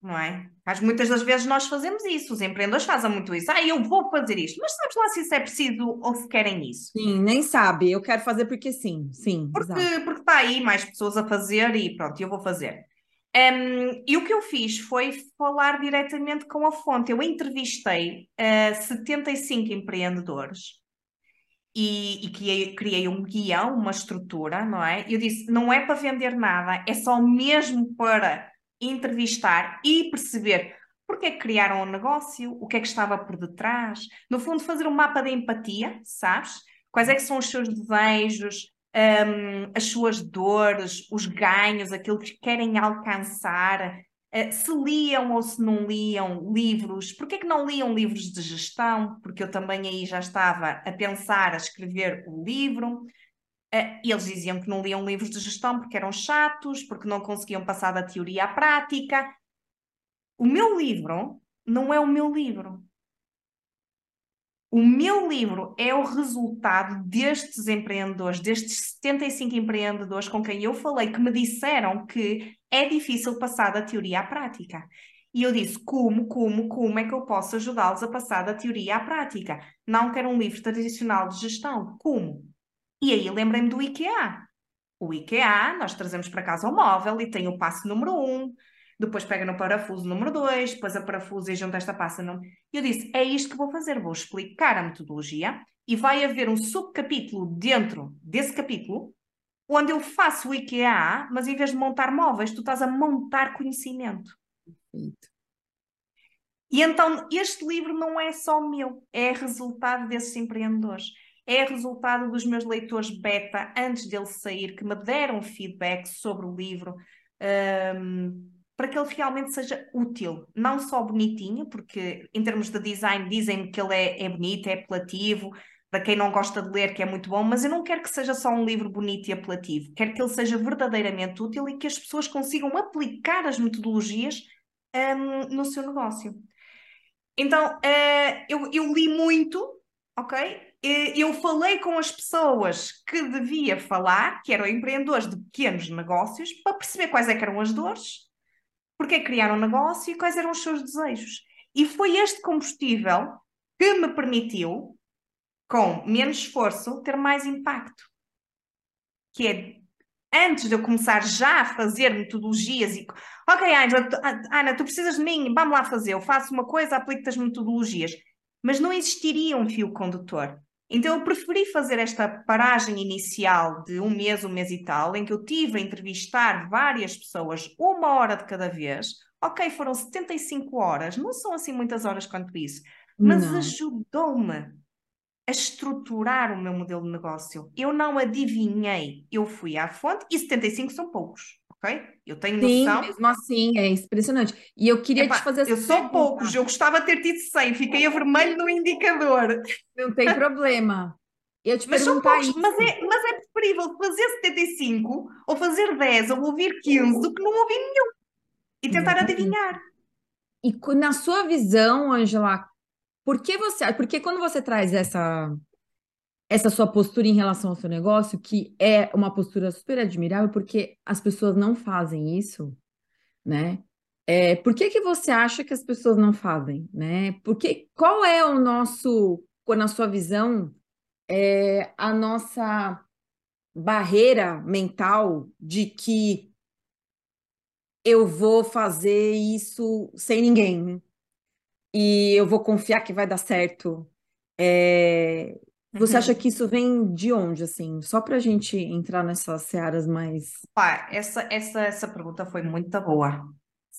não é? Mas muitas das vezes nós fazemos isso, os empreendedores fazem muito isso. Ah, eu vou fazer isto, mas sabes lá se isso é preciso ou se querem isso. Sim, nem sabe, eu quero fazer porque sim, sim. Porque, porque está aí mais pessoas a fazer e pronto, eu vou fazer. Um, e o que eu fiz foi falar diretamente com a fonte. Eu entrevistei uh, setenta e cinco empreendedores. E, e criei, criei um guião, uma estrutura, não é? Eu disse, não é para vender nada, é só mesmo para entrevistar e perceber porque é que criaram o negócio, o que é que estava por detrás. No fundo, fazer um mapa de empatia, sabes? Quais é que são os seus desejos, um, as suas dores, os ganhos, aquilo que querem alcançar. Uh, se liam ou se não liam livros, porque é que não liam livros de gestão? Porque eu também aí já estava a pensar, a escrever o livro. Uh, eles diziam que não liam livros de gestão porque eram chatos, porque não conseguiam passar da teoria à prática. O meu livro não é o meu livro. O meu livro é o resultado destes empreendedores, destes setenta e cinco empreendedores com quem eu falei, que me disseram que é difícil passar da teoria à prática. E eu disse, como, como, como é que eu posso ajudá-los a passar da teoria à prática? Não quero um livro tradicional de gestão. Como? E aí lembrei-me do IKEA. O IKEA, nós trazemos para casa o móvel e tem o passo número um. depois pega no parafuso número dois, depois a parafuso e junta esta passa. No... Eu disse, é isto que vou fazer, vou explicar a metodologia e vai haver um subcapítulo dentro desse capítulo onde eu faço o IKEA, mas em vez de montar móveis, tu estás a montar conhecimento. Perfeito. E então este livro não é só meu, é resultado desses empreendedores. É resultado dos meus leitores beta, antes dele sair, que me deram feedback sobre o livro, um, para que ele realmente seja útil. Não só bonitinho, porque em termos de design dizem-me que ele é, é bonito, é apelativo, para quem não gosta de ler que é muito bom, mas eu não quero que seja só um livro bonito e apelativo. Quero que ele seja verdadeiramente útil e que as pessoas consigam aplicar as metodologias um, no seu negócio. Então, uh, eu, eu li muito, ok? Eu falei com as pessoas que devia falar, que eram empreendedores de pequenos negócios, para perceber quais é que eram as dores, porque é que criaram um negócio e quais eram os seus desejos. E foi este combustível que me permitiu, com menos esforço, ter mais impacto. Que é, antes de eu começar já a fazer metodologias e... Ok, Ângela, Ana, tu precisas de mim, vamos lá fazer. Eu faço uma coisa, aplico-te as metodologias. Mas não existiria um fio condutor. Então eu preferi fazer esta paragem inicial de um mês, um mês e tal, em que eu tive a entrevistar várias pessoas, uma hora de cada vez. Ok, foram setenta e cinco horas, não são assim muitas horas quanto isso, mas ajudou-me a estruturar o meu modelo de negócio. Eu não adivinhei, eu fui à fonte e setenta e cinco são poucos. Ok? Eu tenho noção. Sim, mesmo assim, é impressionante. E eu queria Epa, te fazer... Eu sou pergunta. poucos, eu gostava de ter tido cem, fiquei a vermelho no indicador. Não tem problema. Eu te mas são poucos, mas é, mas é preferível fazer setenta e cinco, ou fazer dez, ou ouvir quinze, do que não ouvir nenhum. E tentar não. adivinhar. E na sua visão, Ângela, por que você... Porque quando você traz essa... essa sua postura em relação ao seu negócio, que é uma postura super admirável, porque as pessoas não fazem isso, né? É, por que que você acha que as pessoas não fazem, né? Porque qual é o nosso, na sua visão, é, a nossa barreira mental de que eu vou fazer isso sem ninguém e eu vou confiar que vai dar certo? É... Você acha que isso vem de onde, assim? Só para a gente entrar nessas searas mais... Pá, essa, essa, essa pergunta foi muito boa.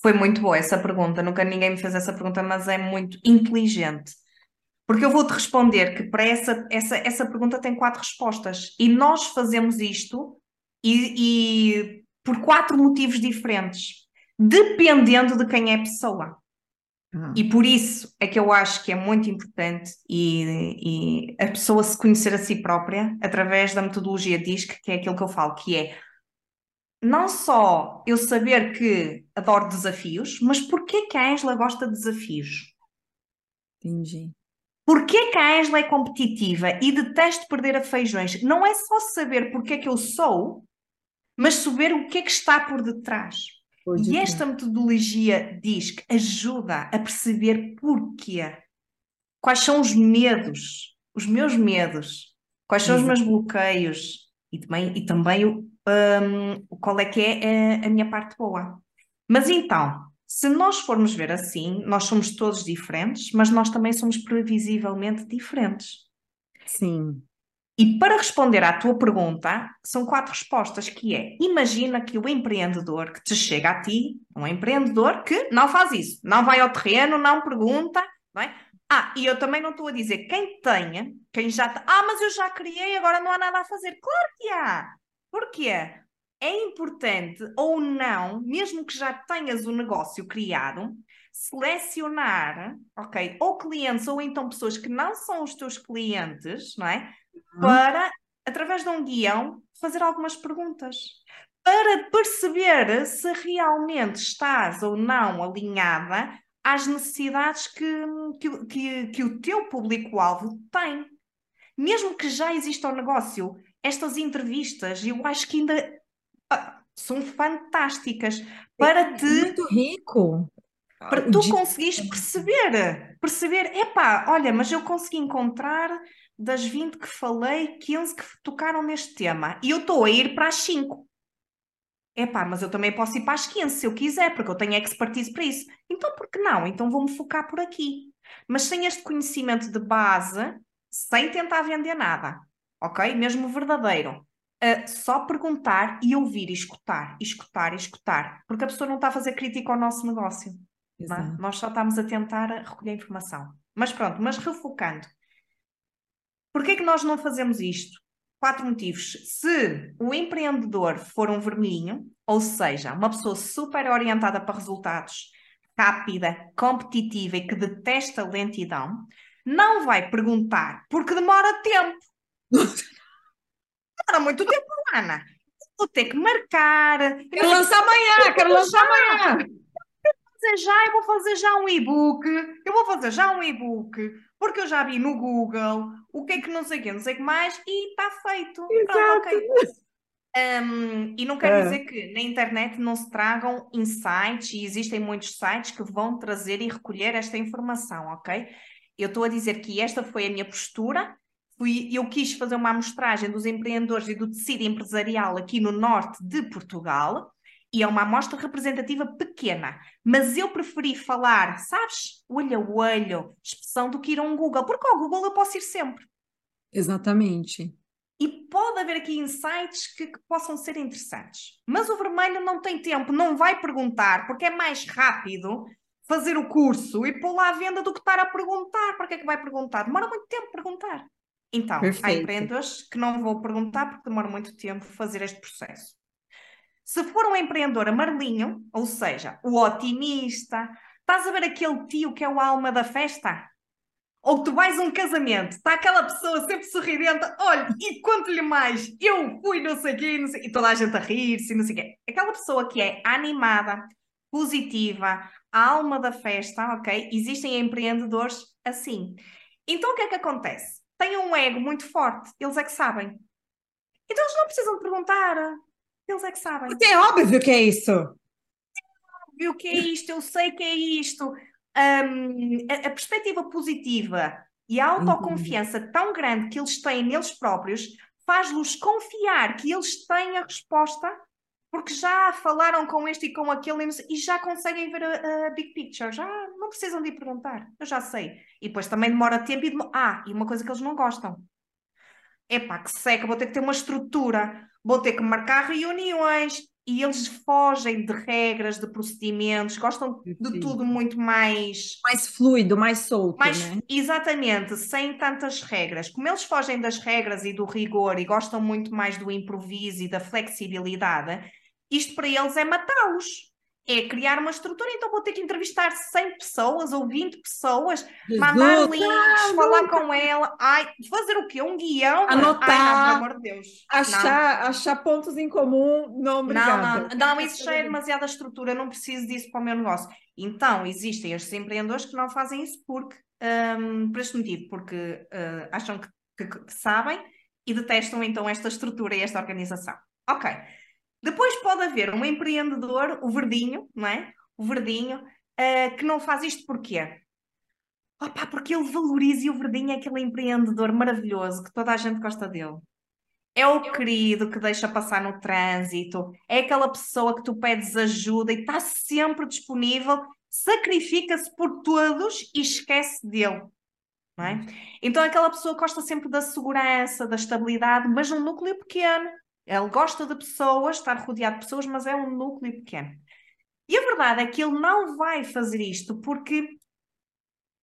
Foi muito boa essa pergunta. Nunca ninguém me fez essa pergunta, mas é muito inteligente. Porque eu vou-te responder que para essa, essa, essa pergunta tem quatro respostas. E nós fazemos isto e, e por quatro motivos diferentes, dependendo de quem é a pessoa. Ah. E por isso é que eu acho que é muito importante e, e a pessoa se conhecer a si própria através da metodologia D I S C, que é aquilo que eu falo, que é não só eu saber que adoro desafios, mas porquê que a Ângela gosta de desafios? Entendi. Porquê que a Ângela é competitiva e detesto perder a feijões? Não é só saber porquê que eu sou, mas saber o que é que está por detrás. E esta metodologia diz que ajuda a perceber porquê. Quais são os medos, os meus medos, quais são os meus bloqueios e também, e também um, qual é que é a, a minha parte boa. Mas então, se nós formos ver assim, nós somos todos diferentes, mas nós também somos previsivelmente diferentes. Sim. E para responder à tua pergunta, são quatro respostas, que é, imagina que o empreendedor que te chega a ti, um empreendedor que não faz isso, não vai ao terreno, não pergunta, não é? Ah, e eu também não estou a dizer, quem tenha, quem já tem, ah, mas eu já criei, agora não há nada a fazer. Claro que há! Porquê? É importante ou não, mesmo que já tenhas o negócio criado, selecionar, ok, ou clientes ou então pessoas que não são os teus clientes, não é? Para, através de um guião, fazer algumas perguntas. Para perceber se realmente estás ou não alinhada às necessidades que, que, que, que o teu público-alvo tem. Mesmo que já exista um negócio, estas entrevistas, eu acho que ainda ah, são fantásticas. Para te... Muito rico! Para tu conseguires perceber, perceber, epá, olha, mas eu consegui encontrar... Das vinte que falei, quinze que tocaram neste tema. E eu estou a ir para as cinco. epá, mas eu também posso ir para as quinze se eu quiser, porque eu tenho expertise para isso. Então, por que não? Então vou-me focar por aqui. Mas sem este conhecimento de base, sem tentar vender nada, ok? Mesmo verdadeiro. Uh, só perguntar e ouvir e escutar, e escutar, e escutar. Porque a pessoa não está a fazer crítica ao nosso negócio. Não é? Nós só estamos a tentar recolher informação. Mas pronto, mas refocando. Porquê é que nós não fazemos isto? Quatro motivos. Se o empreendedor for um vermelhinho, ou seja, uma pessoa super orientada para resultados, rápida, competitiva e que detesta lentidão, não vai perguntar porque demora tempo. Demora muito tempo, Ana. Vou ter que marcar. Quero lançar amanhã, quero lançar amanhã. Fazer já, eu vou fazer já um e-book, eu vou fazer já um e-book, porque eu já vi no Google o que é que não sei o que, não sei o que mais, e está feito. Pronto, okay. um, e não quero é. dizer que na internet não se tragam insights, e existem muitos sites que vão trazer e recolher esta informação, ok? Eu estou a dizer que esta foi a minha postura, fui, eu quis fazer uma amostragem dos empreendedores e do tecido empresarial aqui no norte de Portugal, e é uma amostra representativa pequena, mas eu preferi falar, sabes, olho a olho, expressão, do que ir a um Google, porque ao Google eu posso ir sempre. Exatamente. E pode haver aqui insights que, que possam ser interessantes. Mas o vermelho não tem tempo, não vai perguntar, porque é mais rápido fazer o curso e pôr lá à venda do que estar a perguntar. Para que é que vai perguntar? Demora muito tempo perguntar. Então, perfeito. Há empreendedores que não vou perguntar porque demora muito tempo fazer este processo. Se for um empreendedor amarelinho, ou seja, o otimista, estás a ver aquele tio que é o alma da festa? Ou tu vais a um casamento, está aquela pessoa sempre sorridente, olha, e conto-lhe mais, eu fui não sei o quê, não sei, e toda a gente a rir-se, não sei o quê. Aquela pessoa que é animada, positiva, a alma da festa, ok? Existem empreendedores assim. Então o que é que acontece? Têm um ego muito forte, eles é que sabem. Então eles não precisam de perguntar... Eles é que sabem. É óbvio que é isso. É óbvio que é isto, eu sei que é isto. Um, a, a perspectiva positiva e a autoconfiança tão grande que eles têm neles próprios faz-los confiar que eles têm a resposta, porque já falaram com este e com aquele e já conseguem ver a, a big picture. Já não precisam de perguntar, eu já sei. E depois também demora tempo e demora... Ah, e uma coisa que eles não gostam. Epá, que seca, vou ter que ter uma estrutura, vou ter que marcar reuniões, e eles fogem de regras, de procedimentos, gostam de Sim. tudo muito mais... Mais fluido, mais solto, mais, né? Exatamente, sem tantas regras. Como eles fogem das regras e do rigor e gostam muito mais do improviso e da flexibilidade, isto para eles é matá-los. É criar uma estrutura, então vou ter que entrevistar cem pessoas ou vinte pessoas, Jesus, mandar links, não, falar nunca. Com ela, ai, fazer o quê? Um guião? Anotar, ai, não, pelo amor de Deus. Achar, achar pontos em comum, não, obrigada. Não, não, não, isso já é demasiada estrutura, não preciso disso para o meu negócio. Então, existem estes empreendedores que não fazem isso porque, um, por este motivo, porque uh, acham que, que, que sabem e detestam então esta estrutura e esta organização. Ok. Depois pode haver um empreendedor, o verdinho, não é? O verdinho, uh, que não faz isto porquê? Opa, porque ele valoriza, e o verdinho é aquele empreendedor maravilhoso que toda a gente gosta dele. É o Eu... querido que deixa passar no trânsito, é aquela pessoa que tu pedes ajuda e está sempre disponível, sacrifica-se por todos e esquece dele. Não é? Então aquela pessoa gosta sempre da segurança, da estabilidade, mas num núcleo pequeno. Ele gosta de pessoas, estar rodeado de pessoas, mas é um núcleo pequeno. E a verdade é que ele não vai fazer isto porque,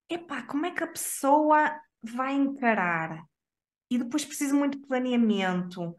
epá, como é que a pessoa vai encarar? E depois precisa muito de planeamento.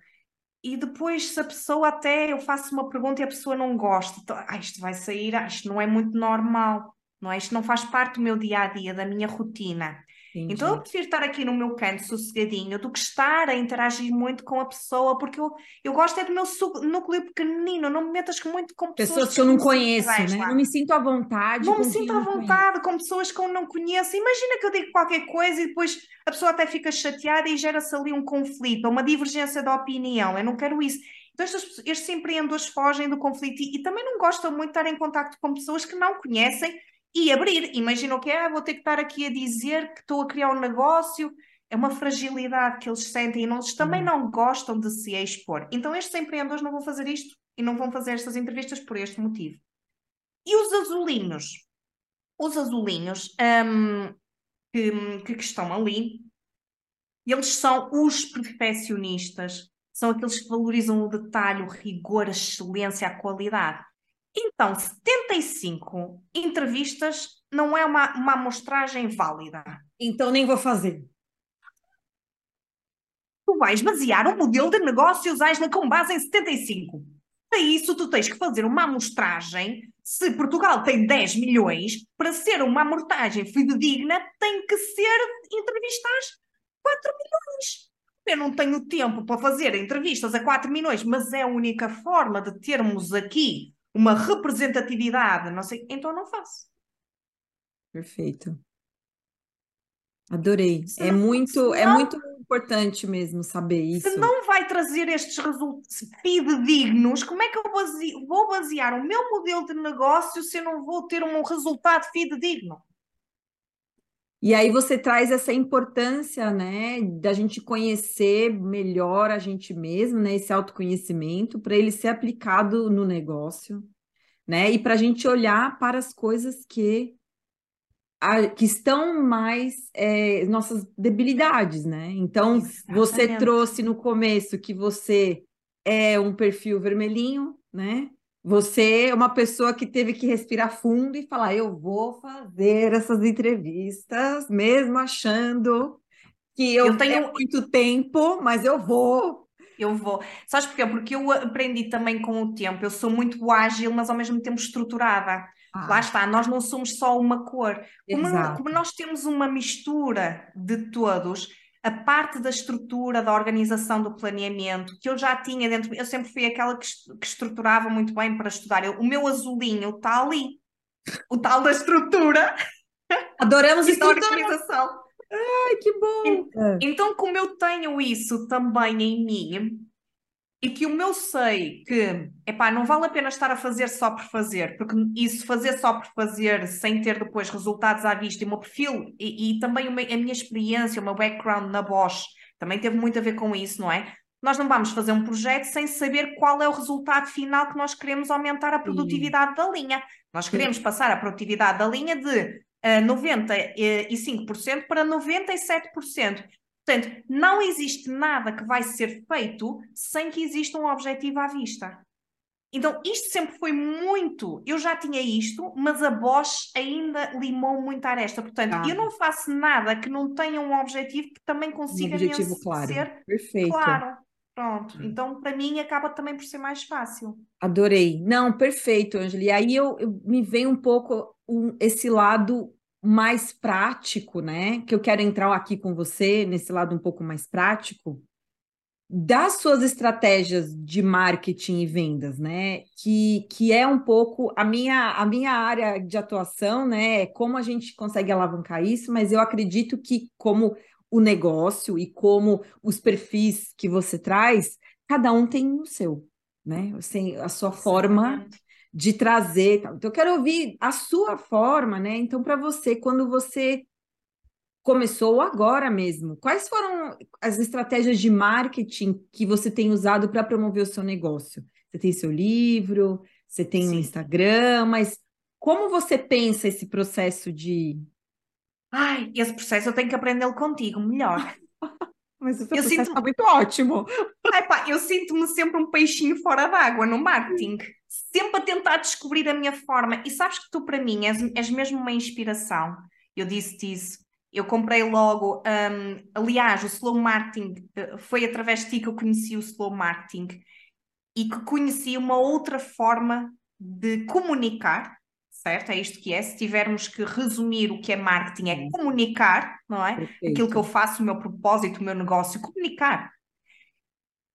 E depois, se a pessoa até, eu faço uma pergunta e a pessoa não gosta, então, ah, isto vai sair, ah, isto não é muito normal, não é? Isto não faz parte do meu dia-a-dia, da minha rotina. Entendi. Então eu prefiro estar aqui no meu canto sossegadinho do que estar a interagir muito com a pessoa, porque eu, eu gosto é do meu núcleo pequenino, não me metas muito com pessoas, pessoas que eu não conheço, né? Lá. Não me sinto à vontade. Não me sinto à vontade com pessoas que eu não conheço. Imagina que eu digo qualquer coisa e depois a pessoa até fica chateada e gera-se ali um conflito, uma divergência de opinião. Eu não quero isso. Então estes, estes empreendedores fogem do conflito e, e também não gostam muito de estar em contacto com pessoas que não conhecem. E abrir, imagina o que é, ah, vou ter que estar aqui a dizer que estou a criar um negócio, é uma fragilidade que eles sentem e eles também não gostam de se expor. Então estes empreendedores não vão fazer isto, e não vão fazer estas entrevistas por este motivo. E os azulinhos? Os azulinhos um, que, que estão ali, eles são os perfeccionistas, são aqueles que valorizam o detalhe, o rigor, a excelência, a qualidade. Então, setenta e cinco entrevistas não é uma, uma amostragem válida. Então nem vou fazer. Tu vais basear um modelo de negócios, Ângela, com base em setenta e cinco. Para isso, tu tens que fazer uma amostragem. Se Portugal tem dez milhões, para ser uma amostragem fidedigna, tem que ser entrevistas quatro milhões. Eu não tenho tempo para fazer entrevistas a quatro milhões, mas é a única forma de termos aqui uma representatividade, não sei, então não faço. Perfeito. Adorei. Se é não, muito, é não, muito importante mesmo saber isso. Se não vai trazer estes resultados fidedignos, como é que eu baseo, vou basear o meu modelo de negócio se eu não vou ter um resultado fidedigno? E aí você traz essa importância, né, da gente conhecer melhor a gente mesmo, né, esse autoconhecimento, para ele ser aplicado no negócio, né, e para a gente olhar para as coisas que, a, que estão mais, é, nossas debilidades, né. Então, exatamente. Você trouxe no começo que você é um perfil vermelhinho, né, você é uma pessoa que teve que respirar fundo e falar, eu vou fazer essas entrevistas, mesmo achando que eu, eu tenho muito tempo, mas eu vou. Eu vou. Sabes porquê? Porque eu aprendi também com o tempo. Eu sou muito ágil, mas ao mesmo tempo estruturada. Ah. Lá está, nós não somos só uma cor. Como, como nós temos uma mistura de todos, a parte da estrutura, da organização, do planeamento, que eu já tinha dentro... Eu sempre fui aquela que, que estruturava muito bem para estudar. Eu, o meu azulinho está ali. O tal da estrutura. Adoramos a organização. Ai, que bom! Então, então, como eu tenho isso também em mim, e que o meu sei que, epá, não vale a pena estar a fazer só por fazer, porque isso fazer só por fazer, sem ter depois resultados à vista, e o meu perfil, e, e também a minha experiência, o meu background na Bosch, também teve muito a ver com isso, não é? Nós não vamos fazer um projeto sem saber qual é o resultado final que nós queremos aumentar a produtividade da linha. Nós queremos passar a produtividade da linha de uh, noventa e cinco por cento para noventa e sete por cento. Portanto, não existe nada que vai ser feito sem que exista um objetivo à vista. Então, isto sempre foi muito... Eu já tinha isto, mas a Bosch ainda limou muito a aresta. Portanto, ah. eu não faço nada que não tenha um objetivo que também consiga um objetivo claro. Ser perfeito. Claro. Pronto. Então, para mim, acaba também por ser mais fácil. Adorei. Não, perfeito, Ângela. E aí eu, eu, me vem um pouco um, esse lado... mais prático, né? Que eu quero entrar aqui com você, nesse lado um pouco mais prático, das suas estratégias de marketing e vendas, né? Que, que é um pouco a minha, a minha área de atuação, né? Como a gente consegue alavancar isso, mas eu acredito que como o negócio e como os perfis que você traz, cada um tem o seu, né? Assim, a sua forma... de trazer, então eu quero ouvir a sua forma, né, então para você, quando você começou agora mesmo, quais foram as estratégias de marketing que você tem usado para promover o seu negócio? Você tem seu livro, você tem Sim. um Instagram, mas como você pensa esse processo de... Ai, esse processo eu tenho que aprendê-lo contigo, melhor. Mas o eu sinto... tá muito ótimo. Ai, pá, eu sinto-me sempre um peixinho fora d'água no marketing, sempre a tentar descobrir a minha forma. E sabes que tu, para mim, és, és mesmo uma inspiração. Eu disse-te isso. Eu comprei logo... Um, aliás, o Slow Marketing, foi através de ti que eu conheci o Slow Marketing e que conheci uma outra forma de comunicar, certo? É isto que é. Se tivermos que resumir o que é marketing, é comunicar, não é? Perfeito. Aquilo que eu faço, o meu propósito, o meu negócio, comunicar.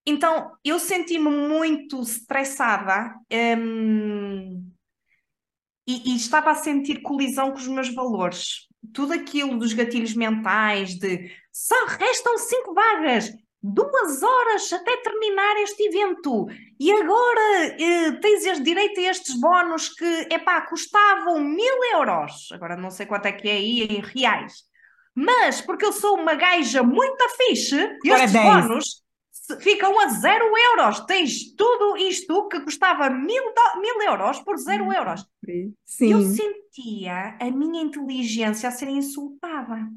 Então, eu senti-me muito estressada um, e, e estava a sentir colisão com os meus valores. Tudo aquilo dos gatilhos mentais, de só restam cinco vagas, duas horas até terminar este evento, e agora eh, tens direito a estes bónus que, epá, custavam mil euros. Agora não sei quanto é que é aí em reais. Mas, porque eu sou uma gaja muito fixe, estes bónus... ficam a zero euros. Tens tudo isto que custava mil, do, mil euros por zero euros. Sim. Eu sentia a minha inteligência a ser insultada.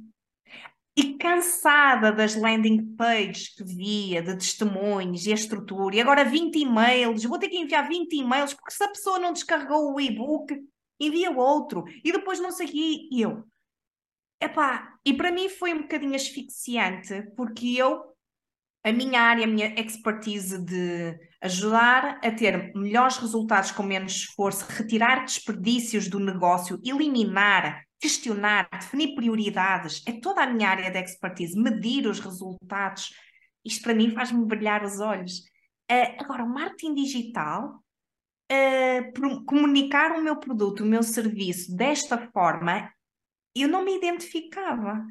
E cansada das landing pages que via, de testemunhos e a estrutura, e agora vinte e-mails, vou ter que enviar vinte e-mails, porque se a pessoa não descarregou o e-book, envia outro, e depois não sei o quê, e eu. Epá, e para mim foi um bocadinho asfixiante, porque eu, a minha área, a minha expertise de ajudar a ter melhores resultados com menos esforço, retirar desperdícios do negócio, eliminar, questionar, definir prioridades, é toda a minha área de expertise, medir os resultados, isto para mim faz-me brilhar os olhos. Uh, agora, o marketing digital, uh, comunicar o meu produto, o meu serviço desta forma, eu não me identificava.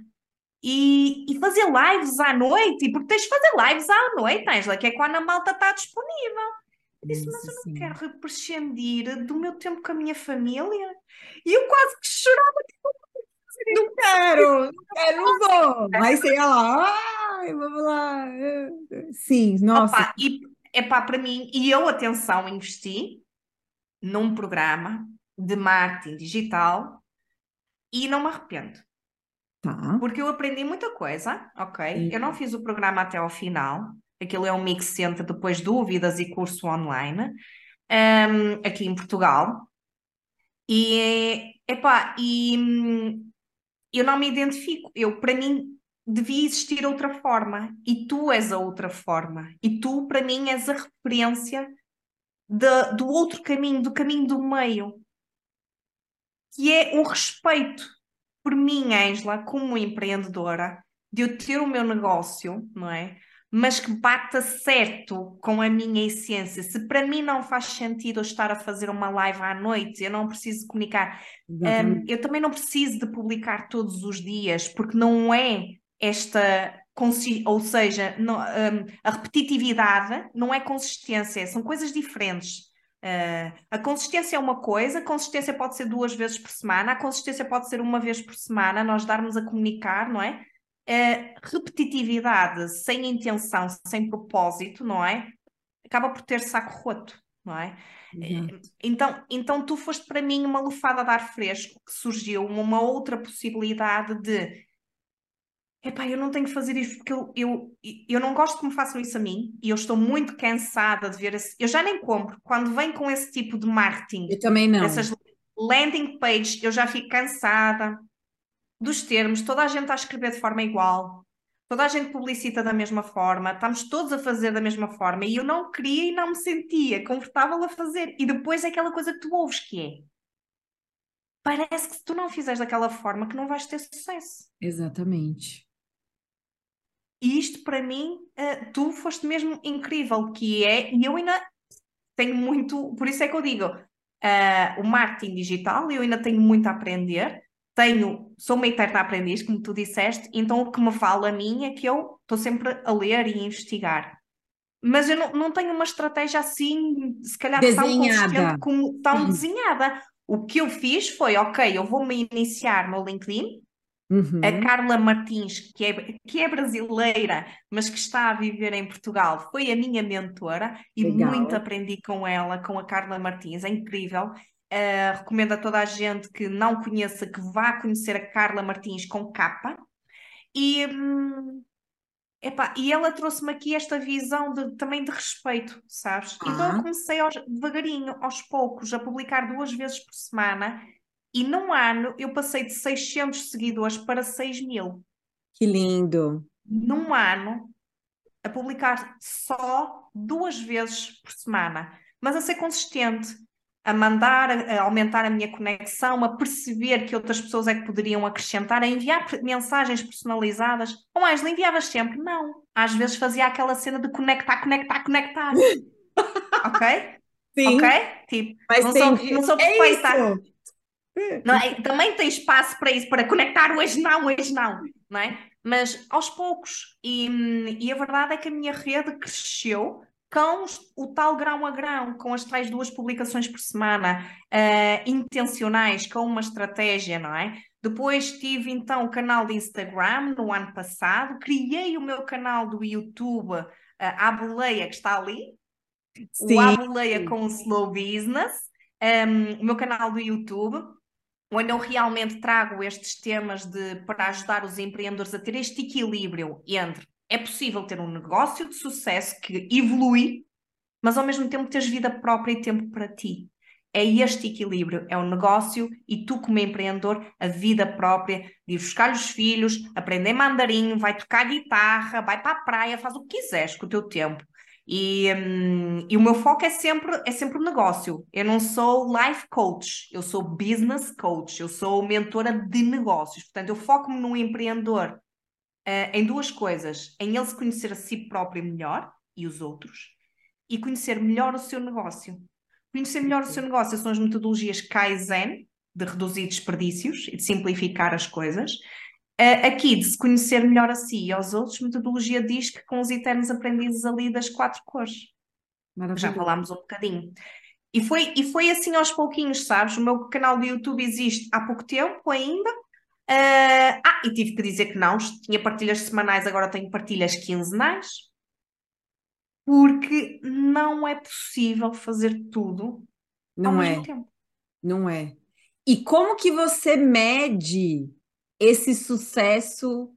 E, e fazer lives à noite, e porque tens de fazer lives à noite, Ângela, que é quando a malta está disponível. Disse, mas eu não quero prescindir do meu tempo com a minha família. E eu quase que chorava. Não quero, não quero, não vou. Mas sei lá, ai, vamos lá. Sim, nossa. Opa, e, epá, para mim, e eu, atenção, investi num programa de marketing digital e não me arrependo. Tá. Porque eu aprendi muita coisa, ok? Sim. Eu não fiz o programa até ao final. Aquilo é um mix entre depois dúvidas e curso online, um, aqui em Portugal. E, epá, e eu não me identifico. Eu, para mim, devia existir outra forma. E tu és a outra forma. E tu, para mim, és a referência de, do outro caminho, do caminho do meio. Que é o respeito por mim, Ângela, como empreendedora, de eu ter o meu negócio, não é? Mas que bata certo com a minha essência. Se para mim não faz sentido eu estar a fazer uma live à noite, eu não preciso comunicar. Um, eu também não preciso de publicar todos os dias, porque não é esta... Ou seja, não, um, a repetitividade não é consistência, são coisas diferentes. Uh, a consistência é uma coisa, a consistência pode ser duas vezes por semana, a consistência pode ser uma vez por semana, nós darmos a comunicar, não é? Uh, repetitividade sem intenção, sem propósito, não é? Acaba por ter saco roto, não é? Uhum. Então, então tu foste para mim uma lufada de ar fresco, que surgiu uma outra possibilidade de epá, eu não tenho que fazer isto porque eu, eu, eu não gosto que me façam isso a mim e eu estou muito cansada de ver esse... Eu já nem compro, quando vem com esse tipo de marketing, eu também não. Essas landing pages, eu já fico cansada dos termos, toda a gente está a escrever de forma igual, toda a gente publicita da mesma forma, estamos todos a fazer da mesma forma e eu não queria e não me sentia confortável a fazer. E depois é aquela coisa que tu ouves que é, parece que se tu não fizeres daquela forma que não vais ter sucesso. Exatamente. E isto para mim, tu foste mesmo incrível, que é, e eu ainda tenho muito, por isso é que eu digo, uh, o marketing digital, eu ainda tenho muito a aprender. Tenho, sou uma eterna aprendiz, como tu disseste, então o que me fala a mim é que eu estou sempre a ler e a investigar. Mas eu não, não tenho uma estratégia assim, se calhar tão consistente como tão uhum. desenhada. O que eu fiz foi, ok, eu vou-me iniciar no LinkedIn. Uhum. A Carla Martins, que é, que é brasileira, mas que está a viver em Portugal, foi a minha mentora e Legal. muito aprendi com ela, com a Carla Martins, é incrível. Uh, recomendo a toda a gente que não conheça que vá conhecer a Carla Martins com capa e, hum, epá, e ela trouxe-me aqui esta visão de, também de respeito, sabes? Ah. Então eu comecei aos, devagarinho, aos poucos, a publicar duas vezes por semana e num ano eu passei de seiscentos seguidores para seis mil. Que lindo! Num ano a publicar só duas vezes por semana, mas a ser consistente, a mandar, a aumentar a minha conexão, a perceber que outras pessoas é que poderiam acrescentar, a enviar mensagens personalizadas. Ou mais, não enviavas sempre? Não. Às vezes fazia aquela cena de conectar, conectar, conectar. Ok? Sim. Ok? Tipo, mas não, tem... sou, não sou perfeita. É não, é, também tem espaço para isso, para conectar hoje não, hoje não. Não é? Mas aos poucos. E, e a verdade é que a minha rede cresceu com o tal grão a grão, com as tais duas publicações por semana, uh, intencionais, com uma estratégia, não é? Depois tive então o canal de Instagram no ano passado, criei o meu canal do YouTube à boleia que está ali, Sim. o à boleia com o Slow Business, um, o meu canal do YouTube, onde eu realmente trago estes temas de, para ajudar os empreendedores a ter este equilíbrio entre é possível ter um negócio de sucesso que evolui, mas ao mesmo tempo teres vida própria e tempo para ti. É este equilíbrio, é o negócio e tu como empreendedor, a vida própria, de ir buscar os filhos, aprender mandarim, vai tocar guitarra, vai para a praia, faz o que quiseres com o teu tempo. E, hum, e o meu foco é sempre, é sempre o negócio. Eu não sou life coach, eu sou business coach, eu sou mentora de negócios. Portanto, eu foco-me no empreendedor uh, em duas coisas. Em ele se conhecer a si próprio melhor e os outros e conhecer melhor o seu negócio. Conhecer melhor o seu negócio são as metodologias Kaizen, de reduzir desperdícios e de simplificar as coisas. Uh, aqui, de se conhecer melhor a si e aos outros, metodologia D I S C com os eternos aprendizes ali das quatro cores. Maravilha. Já falámos um bocadinho. E foi, e foi assim aos pouquinhos, sabes? O meu canal do YouTube existe há pouco tempo ainda. Uh, ah, e tive que dizer que não. Tinha partilhas semanais, agora tenho partilhas quinzenais. Porque não é possível fazer tudo não ao é. mesmo tempo. Não é. E como que você mede esse sucesso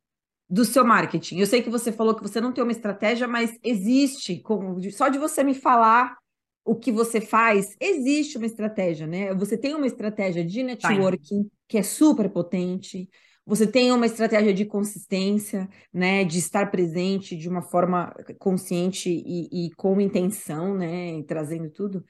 do seu marketing? Eu sei que você falou que você não tem uma estratégia, mas existe, como, só de você me falar o que você faz, existe uma estratégia, né? Você tem uma estratégia de networking Sim. que é super potente, você tem uma estratégia de consistência, né? De estar presente de uma forma consciente e, e com intenção, né? E trazendo tudo.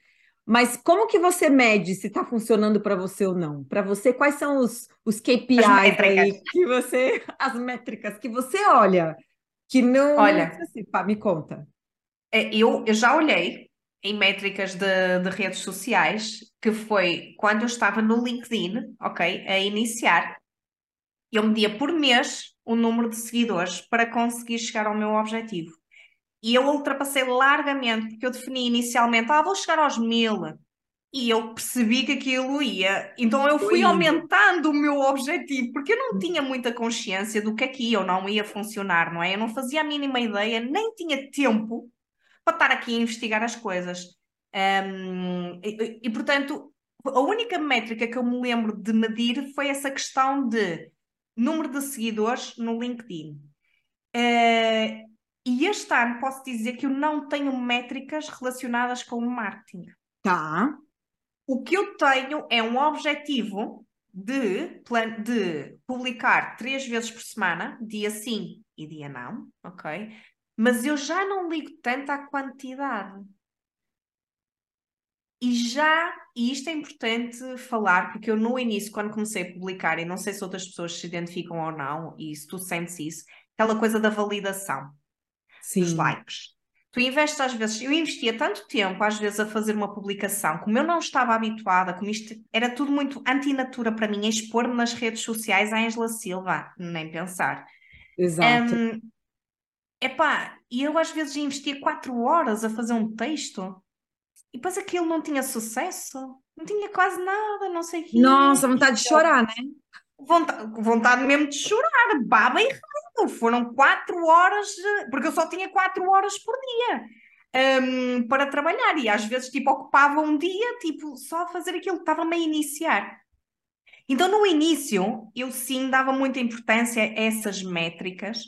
Mas como que você mede se está funcionando para você ou não? Para você, quais são os, os K P Is aí que você, as métricas que você olha, que não... Olha, assim, pá, me conta. Eu, eu já olhei em métricas de, de redes sociais, que foi quando eu estava no LinkedIn, ok, a iniciar, eu media por mês o número de seguidores para conseguir chegar ao meu objetivo. E eu ultrapassei largamente, porque eu defini inicialmente, ah, vou chegar aos mil. E eu percebi que aquilo ia. Então eu fui aumentando o meu objetivo, porque eu não tinha muita consciência do que aqui eu não ia funcionar, não é? Eu não fazia a mínima ideia, nem tinha tempo para estar aqui a investigar as coisas. Um, e, e, portanto, a única métrica que eu me lembro de medir foi essa questão de número de seguidores no LinkedIn. Uh, E este ano posso dizer que eu não tenho métricas relacionadas com o marketing. Tá. O que eu tenho é um objetivo de, de publicar três vezes por semana, dia sim e dia não, ok? Mas eu já não ligo tanto à quantidade. E já, e isto é importante falar, porque eu no início, quando comecei a publicar, e não sei se outras pessoas se identificam ou não, e se tu sentes isso, aquela coisa da validação. Sim. Os likes. Tu investes às vezes, eu investia tanto tempo às vezes a fazer uma publicação, como eu não estava habituada, como isto era tudo muito antinatura para mim, expor-me nas redes sociais à Ângela Silva, nem pensar. Exato. Um, epá, e eu às vezes investia quatro horas a fazer um texto e depois aquilo não tinha sucesso, não tinha quase nada, não sei o que. Nossa, vontade de chorar, né? Vontade, vontade mesmo de chorar, baba e rindo. Foram quatro horas, porque eu só tinha quatro horas por dia um, para trabalhar e às vezes tipo, ocupava um dia tipo, só a fazer aquilo que estava-me a iniciar. Então no início eu sim dava muita importância a essas métricas,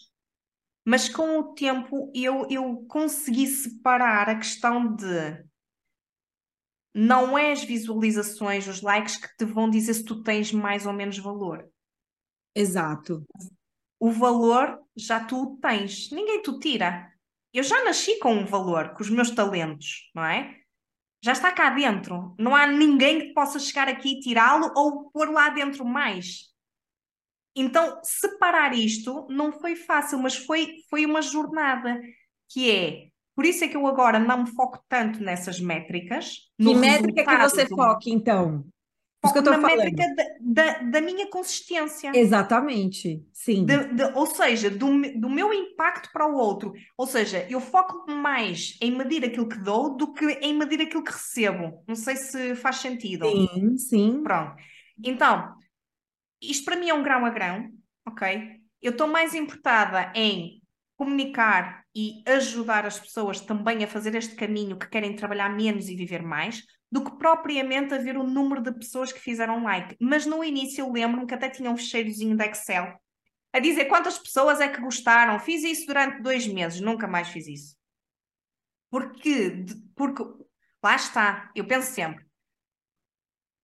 mas com o tempo eu, eu consegui separar a questão de não é as visualizações, os likes que te vão dizer se tu tens mais ou menos valor. Exato. O valor já tu o tens. Ninguém tu tira. Eu já nasci com um valor, com os meus talentos, não é? Já está cá dentro. Não há ninguém que possa chegar aqui e tirá-lo ou pôr lá dentro mais. Então, separar isto não foi fácil, mas foi, foi uma jornada que é... Por isso é que eu agora não me foco tanto nessas métricas. Que métrica que você foca, então? Foco na métrica da, da, da minha consistência. Exatamente, sim. De, de, ou seja, do, do meu impacto para o outro. Ou seja, eu foco mais em medir aquilo que dou do que em medir aquilo que recebo. Não sei se faz sentido. Sim, sim. Pronto. Então, isto para mim é um grão a grão, ok? Eu estou mais importada em comunicar e ajudar as pessoas também a fazer este caminho, que querem trabalhar menos e viver mais, do que propriamente a ver o número de pessoas que fizeram like. Mas no início eu lembro-me que até tinha um fecheirozinho de Excel a dizer quantas pessoas é que gostaram. Fiz isso durante dois meses, nunca mais fiz isso. Porque, porque lá está, eu penso sempre,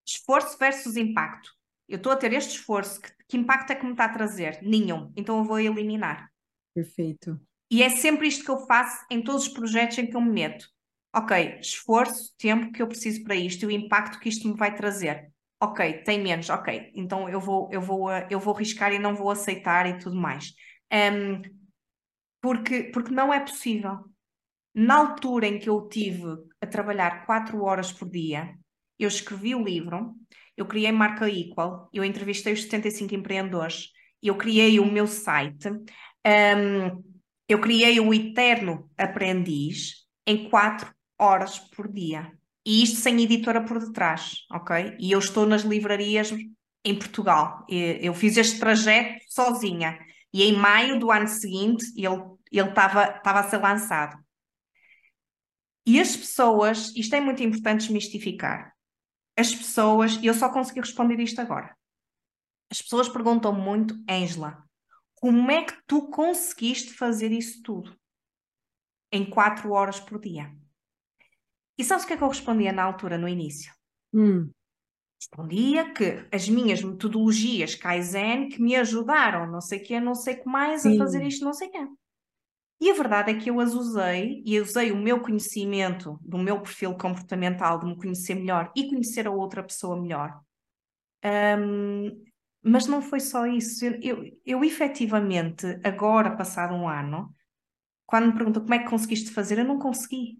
esforço versus impacto. Eu estou a ter este esforço, que, que impacto é que me está a trazer? Nenhum. Então eu vou eliminar. Perfeito. E é sempre isto que eu faço em todos os projetos em que eu me meto. Ok, esforço, tempo que eu preciso para isto e o impacto que isto me vai trazer. Ok, tem menos, ok. Então eu vou, eu vou, eu vou riscar e não vou aceitar e tudo mais. Um, porque, porque não é possível. Na altura em que eu tive a trabalhar quatro horas por dia, eu escrevi o livro, eu criei marca Iquall, eu entrevistei os setenta e cinco empreendedores, eu criei o meu site... Um, Eu criei o eterno aprendiz em quatro horas por dia. E isto sem editora por detrás, ok? E eu estou nas livrarias em Portugal. Eu fiz este trajeto sozinha. E em maio do ano seguinte ele ele estava a ser lançado. E as pessoas, isto é muito importante desmistificar. As pessoas, e eu só consegui responder isto agora. As pessoas perguntam muito, Ângela, como é que tu conseguiste fazer isso tudo em quatro horas por dia? E sabes o que é que eu respondia na altura, no início? Hum. Respondia que as minhas metodologias Kaizen que me ajudaram, não sei o que, não sei o que mais, sim, a fazer isto, não sei o que. E a verdade é que eu as usei, e usei o meu conhecimento, do meu perfil comportamental, de me conhecer melhor e conhecer a outra pessoa melhor. Um, Mas não foi só isso. Eu, eu, eu efetivamente, agora, passado um ano, quando me perguntam como é que conseguiste fazer, eu não consegui.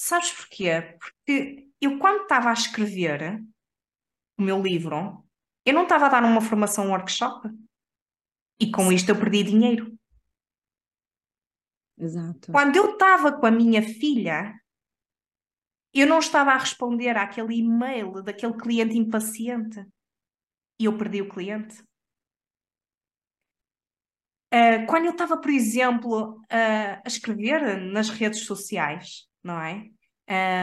Sabes porquê? Porque eu, quando estava a escrever o meu livro, eu não estava a dar uma formação, um workshop. E com isto eu perdi dinheiro. Exato. Quando eu estava com a minha filha, eu não estava a responder àquele e-mail daquele cliente impaciente. E eu perdi o cliente. Uh, quando eu estava, por exemplo, uh, a escrever nas redes sociais, não é?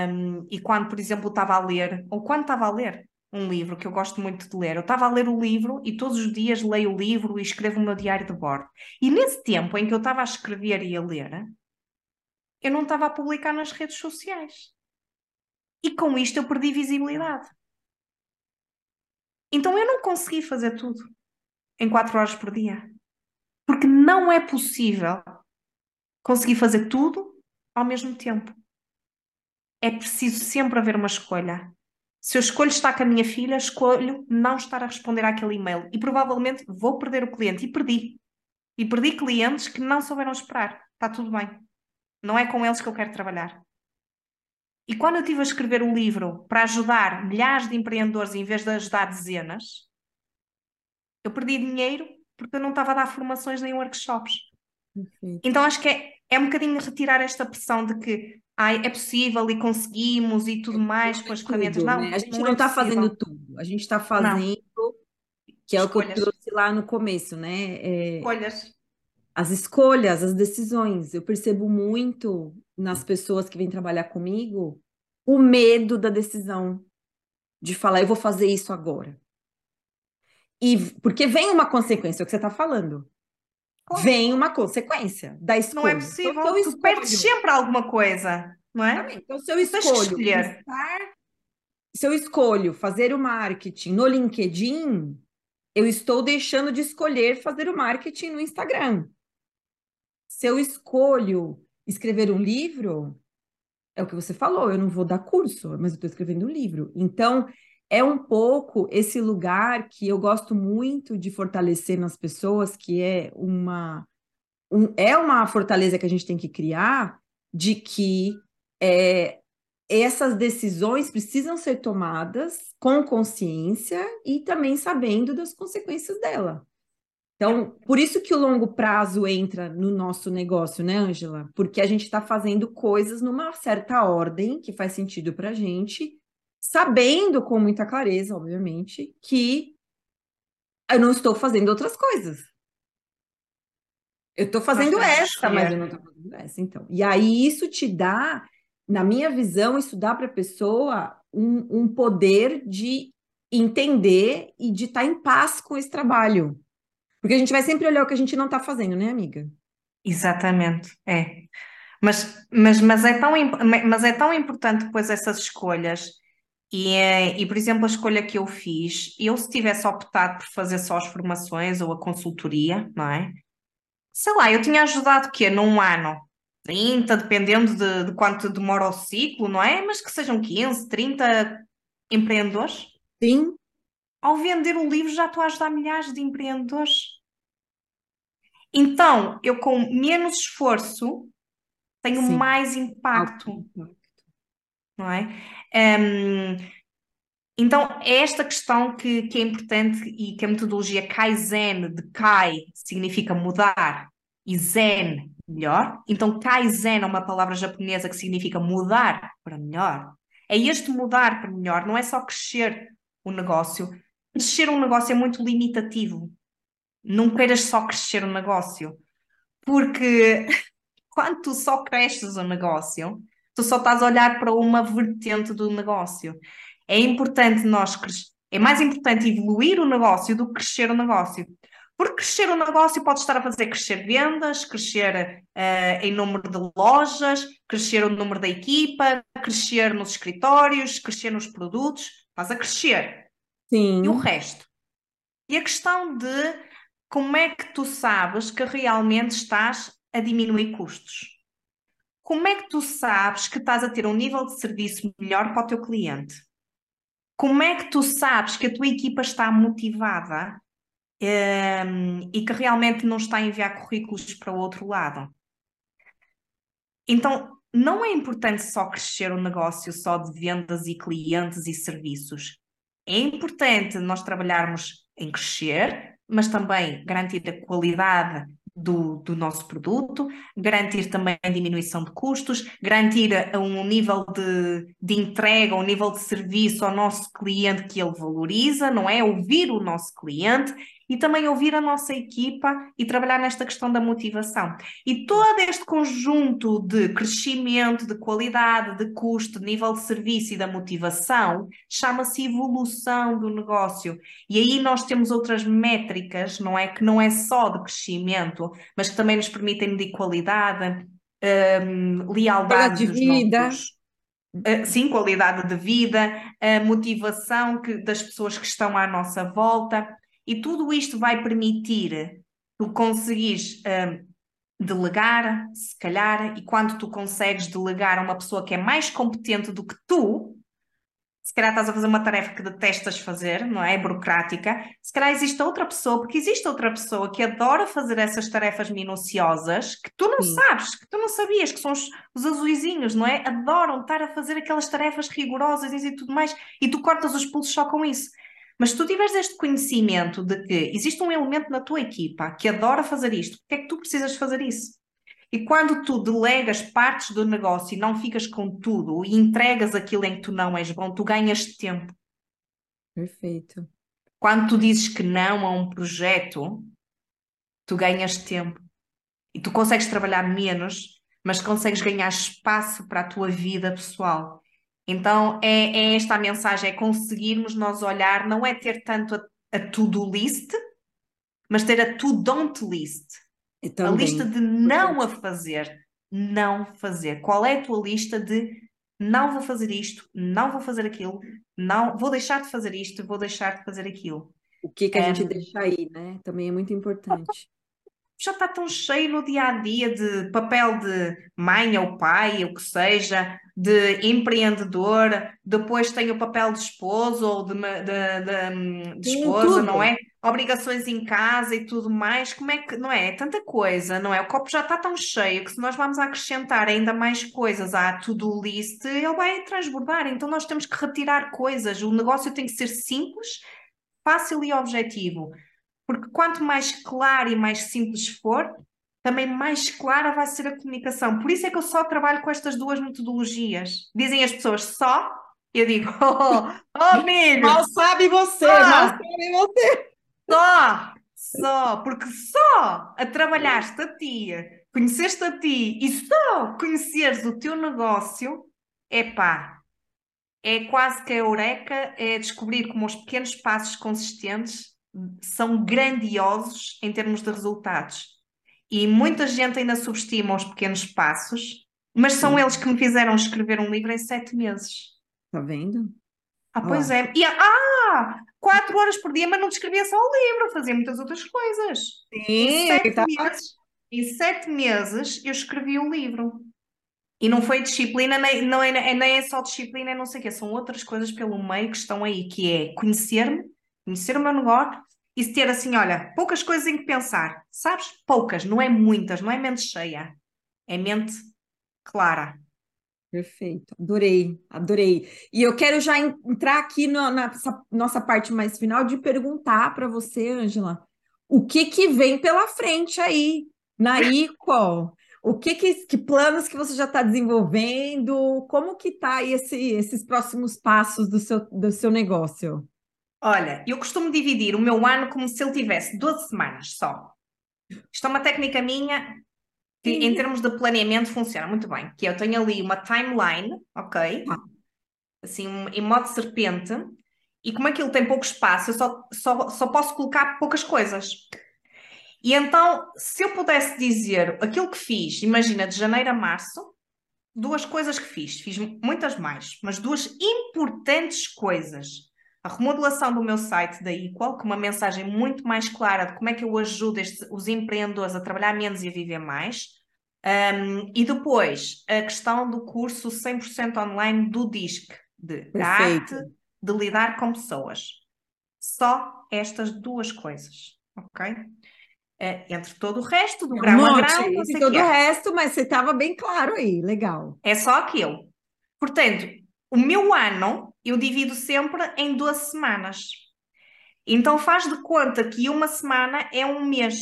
Um, e quando, por exemplo, estava a ler, ou quando estava a ler um livro, que eu gosto muito de ler, eu estava a ler o livro e todos os dias leio o livro e escrevo o meu diário de bordo. E nesse tempo em que eu estava a escrever e a ler, eu não estava a publicar nas redes sociais. E com isto eu perdi visibilidade. Então eu não consegui fazer tudo em quatro horas por dia. Porque não é possível conseguir fazer tudo ao mesmo tempo. É preciso sempre haver uma escolha. Se eu escolho estar com a minha filha, escolho não estar a responder àquele e-mail. E provavelmente vou perder o cliente. E perdi. E perdi clientes que não souberam esperar. Está tudo bem. Não é com eles que eu quero trabalhar. E quando eu estive a escrever um livro para ajudar milhares de empreendedores em vez de ajudar dezenas, eu perdi dinheiro porque eu não estava a dar formações nem workshops. Uhum. Então acho que é, é um bocadinho retirar esta pressão de que ai, é possível e conseguimos e tudo é, mais com as ferramentas. Não, né? A gente não está é fazendo tudo. A gente está fazendo, não. que é escolhas. O que eu trouxe lá no começo, né? É... Escolhas. As escolhas, as decisões. Eu percebo muito nas pessoas que vêm trabalhar comigo o medo da decisão, de falar, eu vou fazer isso agora. E porque vem uma consequência, é o que você está falando. Como? Vem uma consequência da escolha. Não é possível, então, tu escolho... perdes sempre alguma coisa, não é? Então, se eu escolho, pensar, se eu escolho fazer o marketing no LinkedIn, eu estou deixando de escolher fazer o marketing no Instagram. Se eu escolho escrever um livro, é o que você falou, eu não vou dar curso, mas eu estou escrevendo um livro. Então, é um pouco esse lugar que eu gosto muito de fortalecer nas pessoas, que é uma, um, é uma fortaleza que a gente tem que criar, de que é, essas decisões precisam ser tomadas com consciência e também sabendo das consequências dela. Então, por isso que o longo prazo entra no nosso negócio, né, Ângela? Porque a gente está fazendo coisas numa certa ordem que faz sentido para a gente, sabendo com muita clareza, obviamente, que eu não estou fazendo outras coisas. Eu estou fazendo Nossa, essa, é. mas eu não estou fazendo essa, então. E aí isso te dá, na minha visão, isso dá para a pessoa um, um poder de entender e de estar tá em paz com esse trabalho. Porque a gente vai sempre olhar o que a gente não está fazendo, né, amiga? Exatamente, é. Mas, mas, mas, é tão, mas é tão importante, pois, essas escolhas. E, e, por exemplo, a escolha que eu fiz, eu se tivesse optado por fazer só as formações ou a consultoria, não é? Sei lá, eu tinha ajudado o quê? Num ano? trinta, dependendo de, de quanto demora o ciclo, não é? Mas que sejam quinze, trinta empreendedores. Sim. Ao vender o livro já estou a ajudar milhares de empreendedores. Então, eu com menos esforço tenho Sim. mais impacto. Não é? Um, então, é esta questão que, que é importante e que a metodologia Kaizen, de Kai, significa mudar, e Zen, melhor. Então, Kaizen é uma palavra japonesa que significa mudar para melhor. É este mudar para melhor, não é só crescer o negócio. Crescer um negócio é muito limitativo. Não queiras só crescer o negócio, porque quando tu só cresces o negócio, tu só estás a olhar para uma vertente do negócio. É importante nós cres... é mais importante evoluir o negócio do que crescer o negócio. Porque crescer o negócio pode estar a fazer crescer vendas, crescer uh, em número de lojas, crescer o número da equipa, crescer nos escritórios, crescer nos produtos. Estás a crescer. Sim. E o resto. E a questão de como é que tu sabes que realmente estás a diminuir custos. Como é que tu sabes que estás a ter um nível de serviço melhor para o teu cliente? Como é que tu sabes que a tua equipa está motivada um, e que realmente não está a enviar currículos para o outro lado? Então, não é importante só crescer o negócio só de vendas e clientes e serviços. É importante nós trabalharmos em crescer, mas também garantir a qualidade Do, do nosso produto, garantir também a diminuição de custos, garantir a um nível de, de entrega, um nível de serviço ao nosso cliente que ele valoriza, não é? Ouvir o nosso cliente e também ouvir a nossa equipa e trabalhar nesta questão da motivação. E todo este conjunto de crescimento, de qualidade, de custo, de nível de serviço e da motivação chama-se evolução do negócio. E aí nós temos outras métricas, não é? Que não é só de crescimento, mas que também nos permitem medir qualidade, um, lealdade dos nossos, uh, sim, qualidade de vida, a motivação que, das pessoas que estão à nossa volta, e tudo isto vai permitir tu conseguires um, delegar, se calhar, e quando tu consegues delegar a uma pessoa que é mais competente do que tu, se calhar estás a fazer uma tarefa que detestas fazer, não é? Burocrática. Se calhar existe outra pessoa, porque existe outra pessoa que adora fazer essas tarefas minuciosas que tu não Sim. sabes, que tu não sabias, que são os, os azuizinhos, não é? Adoram estar a fazer aquelas tarefas rigorosas e tudo mais, e tu cortas os pulsos só com isso. Mas se tu tiveres este conhecimento de que existe um elemento na tua equipa que adora fazer isto, porque é que tu precisas fazer isso? E quando tu delegas partes do negócio e não ficas com tudo e entregas aquilo em que tu não és bom, tu ganhas tempo. Perfeito. Quando tu dizes que não a um projeto, tu ganhas tempo. E tu consegues trabalhar menos, mas consegues ganhar espaço para a tua vida pessoal. Então é, é esta a mensagem, é conseguirmos nós olhar, não é ter tanto a, a to-do list, mas ter a to-don't list. A lista de não a fazer, não fazer. Qual é a tua lista de não vou fazer isto, não vou fazer aquilo, não vou deixar de fazer isto, vou deixar de fazer aquilo. O que que a é. gente deixa aí, né? Também é muito importante. Já está tão cheio no dia-a-dia de papel de mãe ou pai, ou que seja, de empreendedor, depois tem o papel de esposo ou de, de, de, de esposa, não é? Obrigações em casa e tudo mais, como é que, não é? É tanta coisa, não é? O copo já está tão cheio que se nós vamos acrescentar ainda mais coisas à to-do list, ele vai transbordar, então nós temos que retirar coisas, o negócio tem que ser simples, fácil e objetivo, porque quanto mais claro e mais simples for, também mais clara vai ser a comunicação. Por isso é que eu só trabalho com estas duas metodologias. Dizem as pessoas só, eu digo, oh, oh menino, mal sabe você, ah, mal sabe você. Só, Só, porque só a trabalhares-te a ti, conheceres-te a ti e só conheceres o teu negócio, epá, é quase que a eureka, é descobrir como os pequenos passos consistentes são grandiosos em termos de resultados. E muita gente ainda subestima os pequenos passos, mas são eles que me fizeram escrever um livro em sete meses. Está vendo? Ah, pois oh. é. E, ah, quatro horas por dia, mas não escrevia só o livro, fazia muitas outras coisas. Sim, em sete, tá... meses, em sete meses eu escrevi o livro. E não foi disciplina, nem, não é, nem é só disciplina, não sei o quê. São outras coisas pelo meio que estão aí, que é conhecer-me, conhecer o meu negócio e ter assim, olha, poucas coisas em que pensar. Sabes? Poucas, não é muitas, não é mente cheia. É mente clara. Perfeito, adorei, adorei. E eu quero já entrar aqui no, na nossa parte mais final de perguntar para você, Ângela, o que que vem pela frente aí, na Iquall? O que que, que planos que você já está desenvolvendo? Como que tá aí esse, esses próximos passos do seu, do seu negócio? Olha, eu costumo dividir o meu ano como se ele tivesse doze semanas só. Isto é uma técnica minha... que em termos de planeamento funciona muito bem, que eu tenho ali uma timeline, ok? Assim, um, em modo serpente, e como aquilo tem pouco espaço, eu só, só, só posso colocar poucas coisas. E então, se eu pudesse dizer aquilo que fiz, imagina, de janeiro a março, duas coisas que fiz, fiz muitas mais, mas duas importantes coisas. A remodelação do meu site da Iquall, com uma mensagem muito mais clara de como é que eu ajudo este, os empreendedores a trabalhar menos e a viver mais. Um, e depois, a questão do curso cem por cento online do D I S C, de, da arte de lidar com pessoas. Só estas duas coisas, ok? Uh, entre todo o resto, do grão a grão, não sei o que é. Todo o resto, mas você estava bem claro aí, legal. É só aquilo. Portanto, o meu ano... eu divido sempre em doze semanas. Então faz de conta que uma semana é um mês.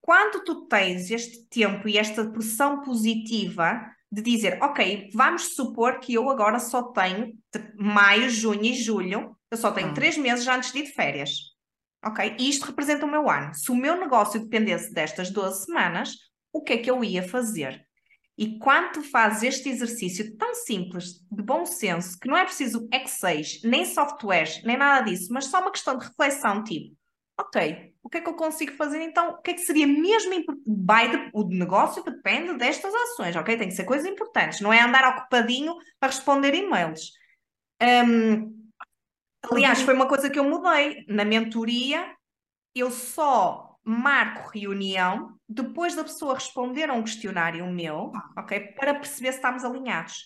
Quando tu tens este tempo e esta pressão positiva de dizer, ok, vamos supor que eu agora só tenho maio, junho e julho, eu só tenho três meses antes de ir de férias. Ok? E isto representa o meu ano. Se o meu negócio dependesse destas doze semanas, o que é que eu ia fazer? E quando tu fazes este exercício tão simples, de bom senso, que não é preciso Excel, nem softwares, nem nada disso, mas só uma questão de reflexão, tipo, ok, o que é que eu consigo fazer então? O que é que seria mesmo importante? O negócio depende destas ações, ok? Tem que ser coisas importantes, não é andar ocupadinho a responder e-mails. Um, aliás, foi uma coisa que eu mudei. Na mentoria, eu só... marco reunião depois da pessoa responder a um questionário meu, ok? Para perceber se estamos alinhados.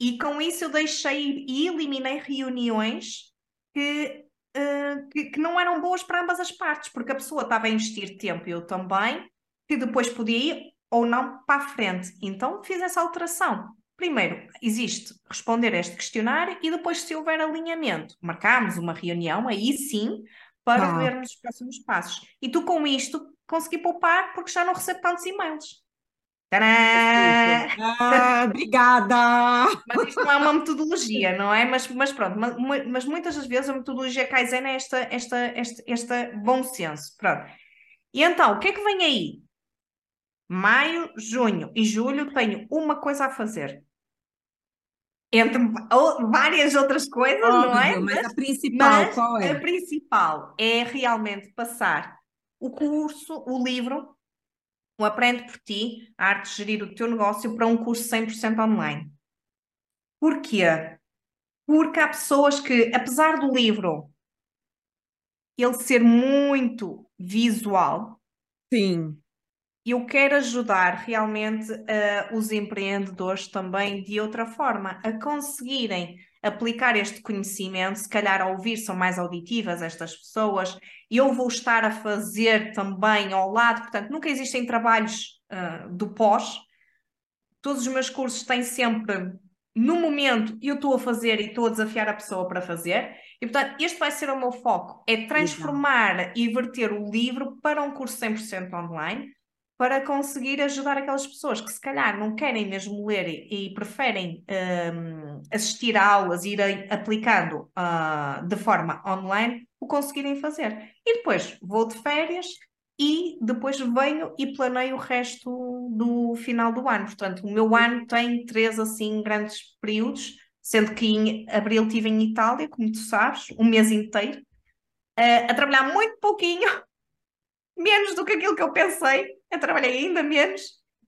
E com isso eu deixei e eliminei reuniões que, uh, que, que não eram boas para ambas as partes, porque a pessoa estava a investir tempo, eu também, que depois podia ir ou não para a frente. Então fiz essa alteração. Primeiro, existe responder a este questionário e depois, se houver alinhamento, marcámos uma reunião, aí sim, para ah. vermos os próximos passos. E tu, com isto, consegui poupar porque já não recebo tantos e-mails. Tadã! Ah, obrigada! Mas isto não é uma metodologia, não é? Mas, mas pronto, mas, mas muitas das vezes a metodologia Kaizen é esta, esta, esta, esta bom senso. Pronto. E então, o que é que vem aí? Maio, junho e julho tenho uma coisa a fazer. Entre várias outras coisas, óbvio, não é? Mas, mas a principal, mas qual é? A principal é realmente passar o curso, o livro, o Aprende Por Ti, a Arte de Gerir o Teu Negócio, para um curso cem por cento online. Porquê? Porque há pessoas que, apesar do livro ele ser muito visual, sim, eu quero ajudar realmente uh, os empreendedores também de outra forma a conseguirem aplicar este conhecimento, se calhar a ouvir são mais auditivas estas pessoas, e eu vou estar a fazer também ao lado, portanto nunca existem trabalhos uh, do pós, todos os meus cursos têm sempre, no momento eu estou a fazer e estou a desafiar a pessoa para fazer, e portanto este vai ser o meu foco, é transformar e verter o livro para um curso cem por cento online, para conseguir ajudar aquelas pessoas que se calhar não querem mesmo ler e, e preferem um, assistir a aulas e irem aplicando uh, de forma online o conseguirem fazer. E depois vou de férias e depois venho e planeio o resto do final do ano. Portanto, o meu ano tem três assim grandes períodos, sendo que em abril estive em Itália, como tu sabes, um mês inteiro, a, a trabalhar muito pouquinho, menos do que aquilo que eu pensei, a trabalhar ainda menos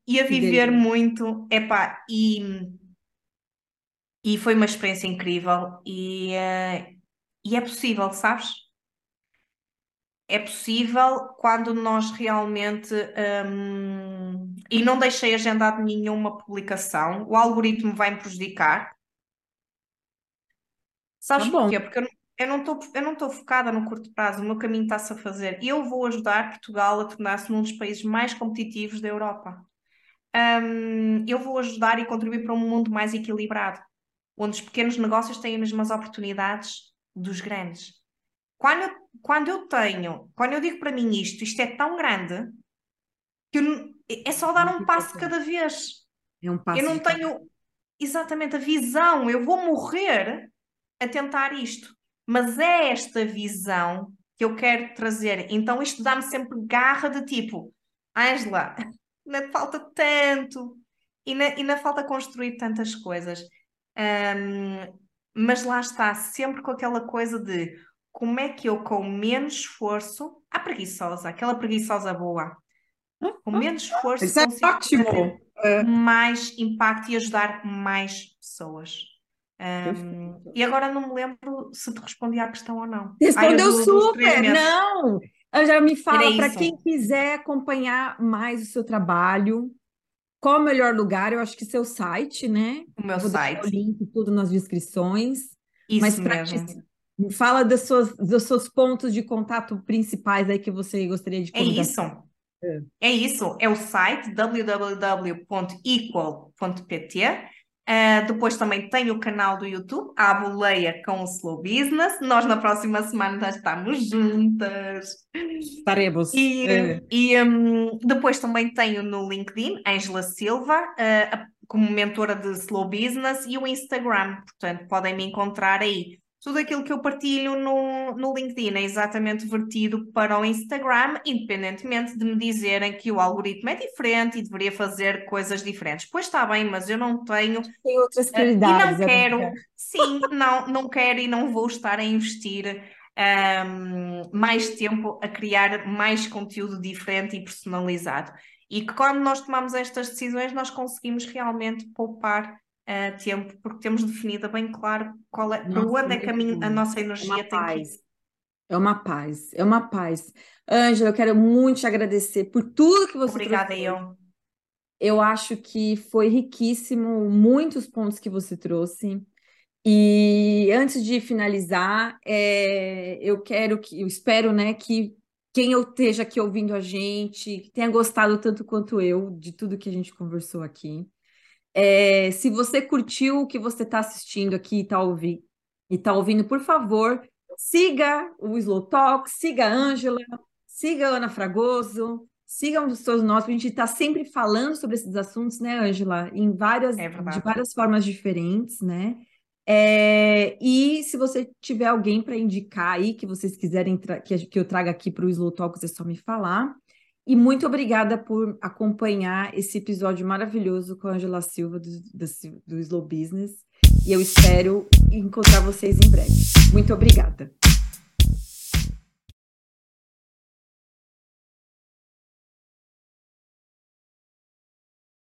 e a viver Entendi. muito, epá, e, e foi uma experiência incrível e, uh, e é possível, sabes? É possível quando nós realmente, um, e não deixei agendado nenhuma publicação, o algoritmo vai-me prejudicar. Sabes tá porquê? Porque eu não estou eu não estou focada no curto prazo, o meu caminho está-se a fazer. Eu vou ajudar Portugal a tornar-se um dos países mais competitivos da Europa. Um, eu vou ajudar e contribuir para um mundo mais equilibrado, onde os pequenos negócios têm as mesmas oportunidades dos grandes. Quando eu, quando eu tenho, quando eu digo para mim isto, isto é tão grande que eu, é só dar um passo cada vez. É um passo. Eu não tenho exatamente a visão, eu vou morrer a tentar isto, mas é esta visão que eu quero trazer. Então isto dá-me sempre garra de tipo, Ângela, ainda falta tanto e ainda falta construir tantas coisas, um, mas lá está sempre com aquela coisa de como é que eu com menos esforço, a preguiçosa, aquela preguiçosa boa, com menos esforço consigo ter mais impacto e ajudar mais pessoas. Um, e agora não me lembro se te respondi à questão ou não. Respondeu Ai, super, não Ângela, me fala, para quem quiser acompanhar mais o seu trabalho, qual o melhor lugar? Eu acho que seu site, né? O meu Vou site o link, tudo nas descrições. Isso Mas mesmo te... Fala das suas, dos seus pontos de contato principais aí que você gostaria de convidar. É isso, é, é isso, é o site w w w ponto iquall ponto p t. Uh, depois também tem o canal do YouTube, a boleia com o Slow Business. Nós na próxima semana já estamos juntas. Estaremos. E, é. e um, depois também tenho no LinkedIn, Ângela Silva, uh, como mentora de Slow Business, e o Instagram. Portanto, podem me encontrar aí. Tudo aquilo que eu partilho no, no LinkedIn é exatamente vertido para o Instagram, independentemente de me dizerem que o algoritmo é diferente e deveria fazer coisas diferentes. Pois está bem, mas eu não tenho... Tem outras prioridades. Uh, e não quero, amiga. sim, não, não quero e não vou estar a investir um, mais tempo a criar mais conteúdo diferente e personalizado. E que quando nós tomamos estas decisões, nós conseguimos realmente poupar Uh, tempo, porque temos definida bem claro qual é, para onde é que a nossa energia tem que ir. É uma paz, é uma paz. Ângela, eu quero muito te agradecer por tudo que você Obrigada, trouxe. Obrigada, eu. Eu acho que foi riquíssimo, muitos pontos que você trouxe. E antes de finalizar, é, eu quero que, eu espero, né, que quem eu esteja aqui ouvindo a gente tenha gostado tanto quanto eu de tudo que a gente conversou aqui. É, se você curtiu o que você está assistindo aqui e está ouvindo, tá ouvindo, por favor, siga o Slow Talks, siga a Ângela, siga a Ana Fragoso, siga um dos seus nós, a gente está sempre falando sobre esses assuntos, né, Ângela? Em várias, é de várias formas diferentes, né? É, e se você tiver alguém para indicar aí, que vocês quiserem que, que eu traga aqui para o Slow Talks, é só me falar. E muito obrigada por acompanhar esse episódio maravilhoso com a Ângela Silva do, do, do Slow Business. E eu espero encontrar vocês em breve. Muito obrigada.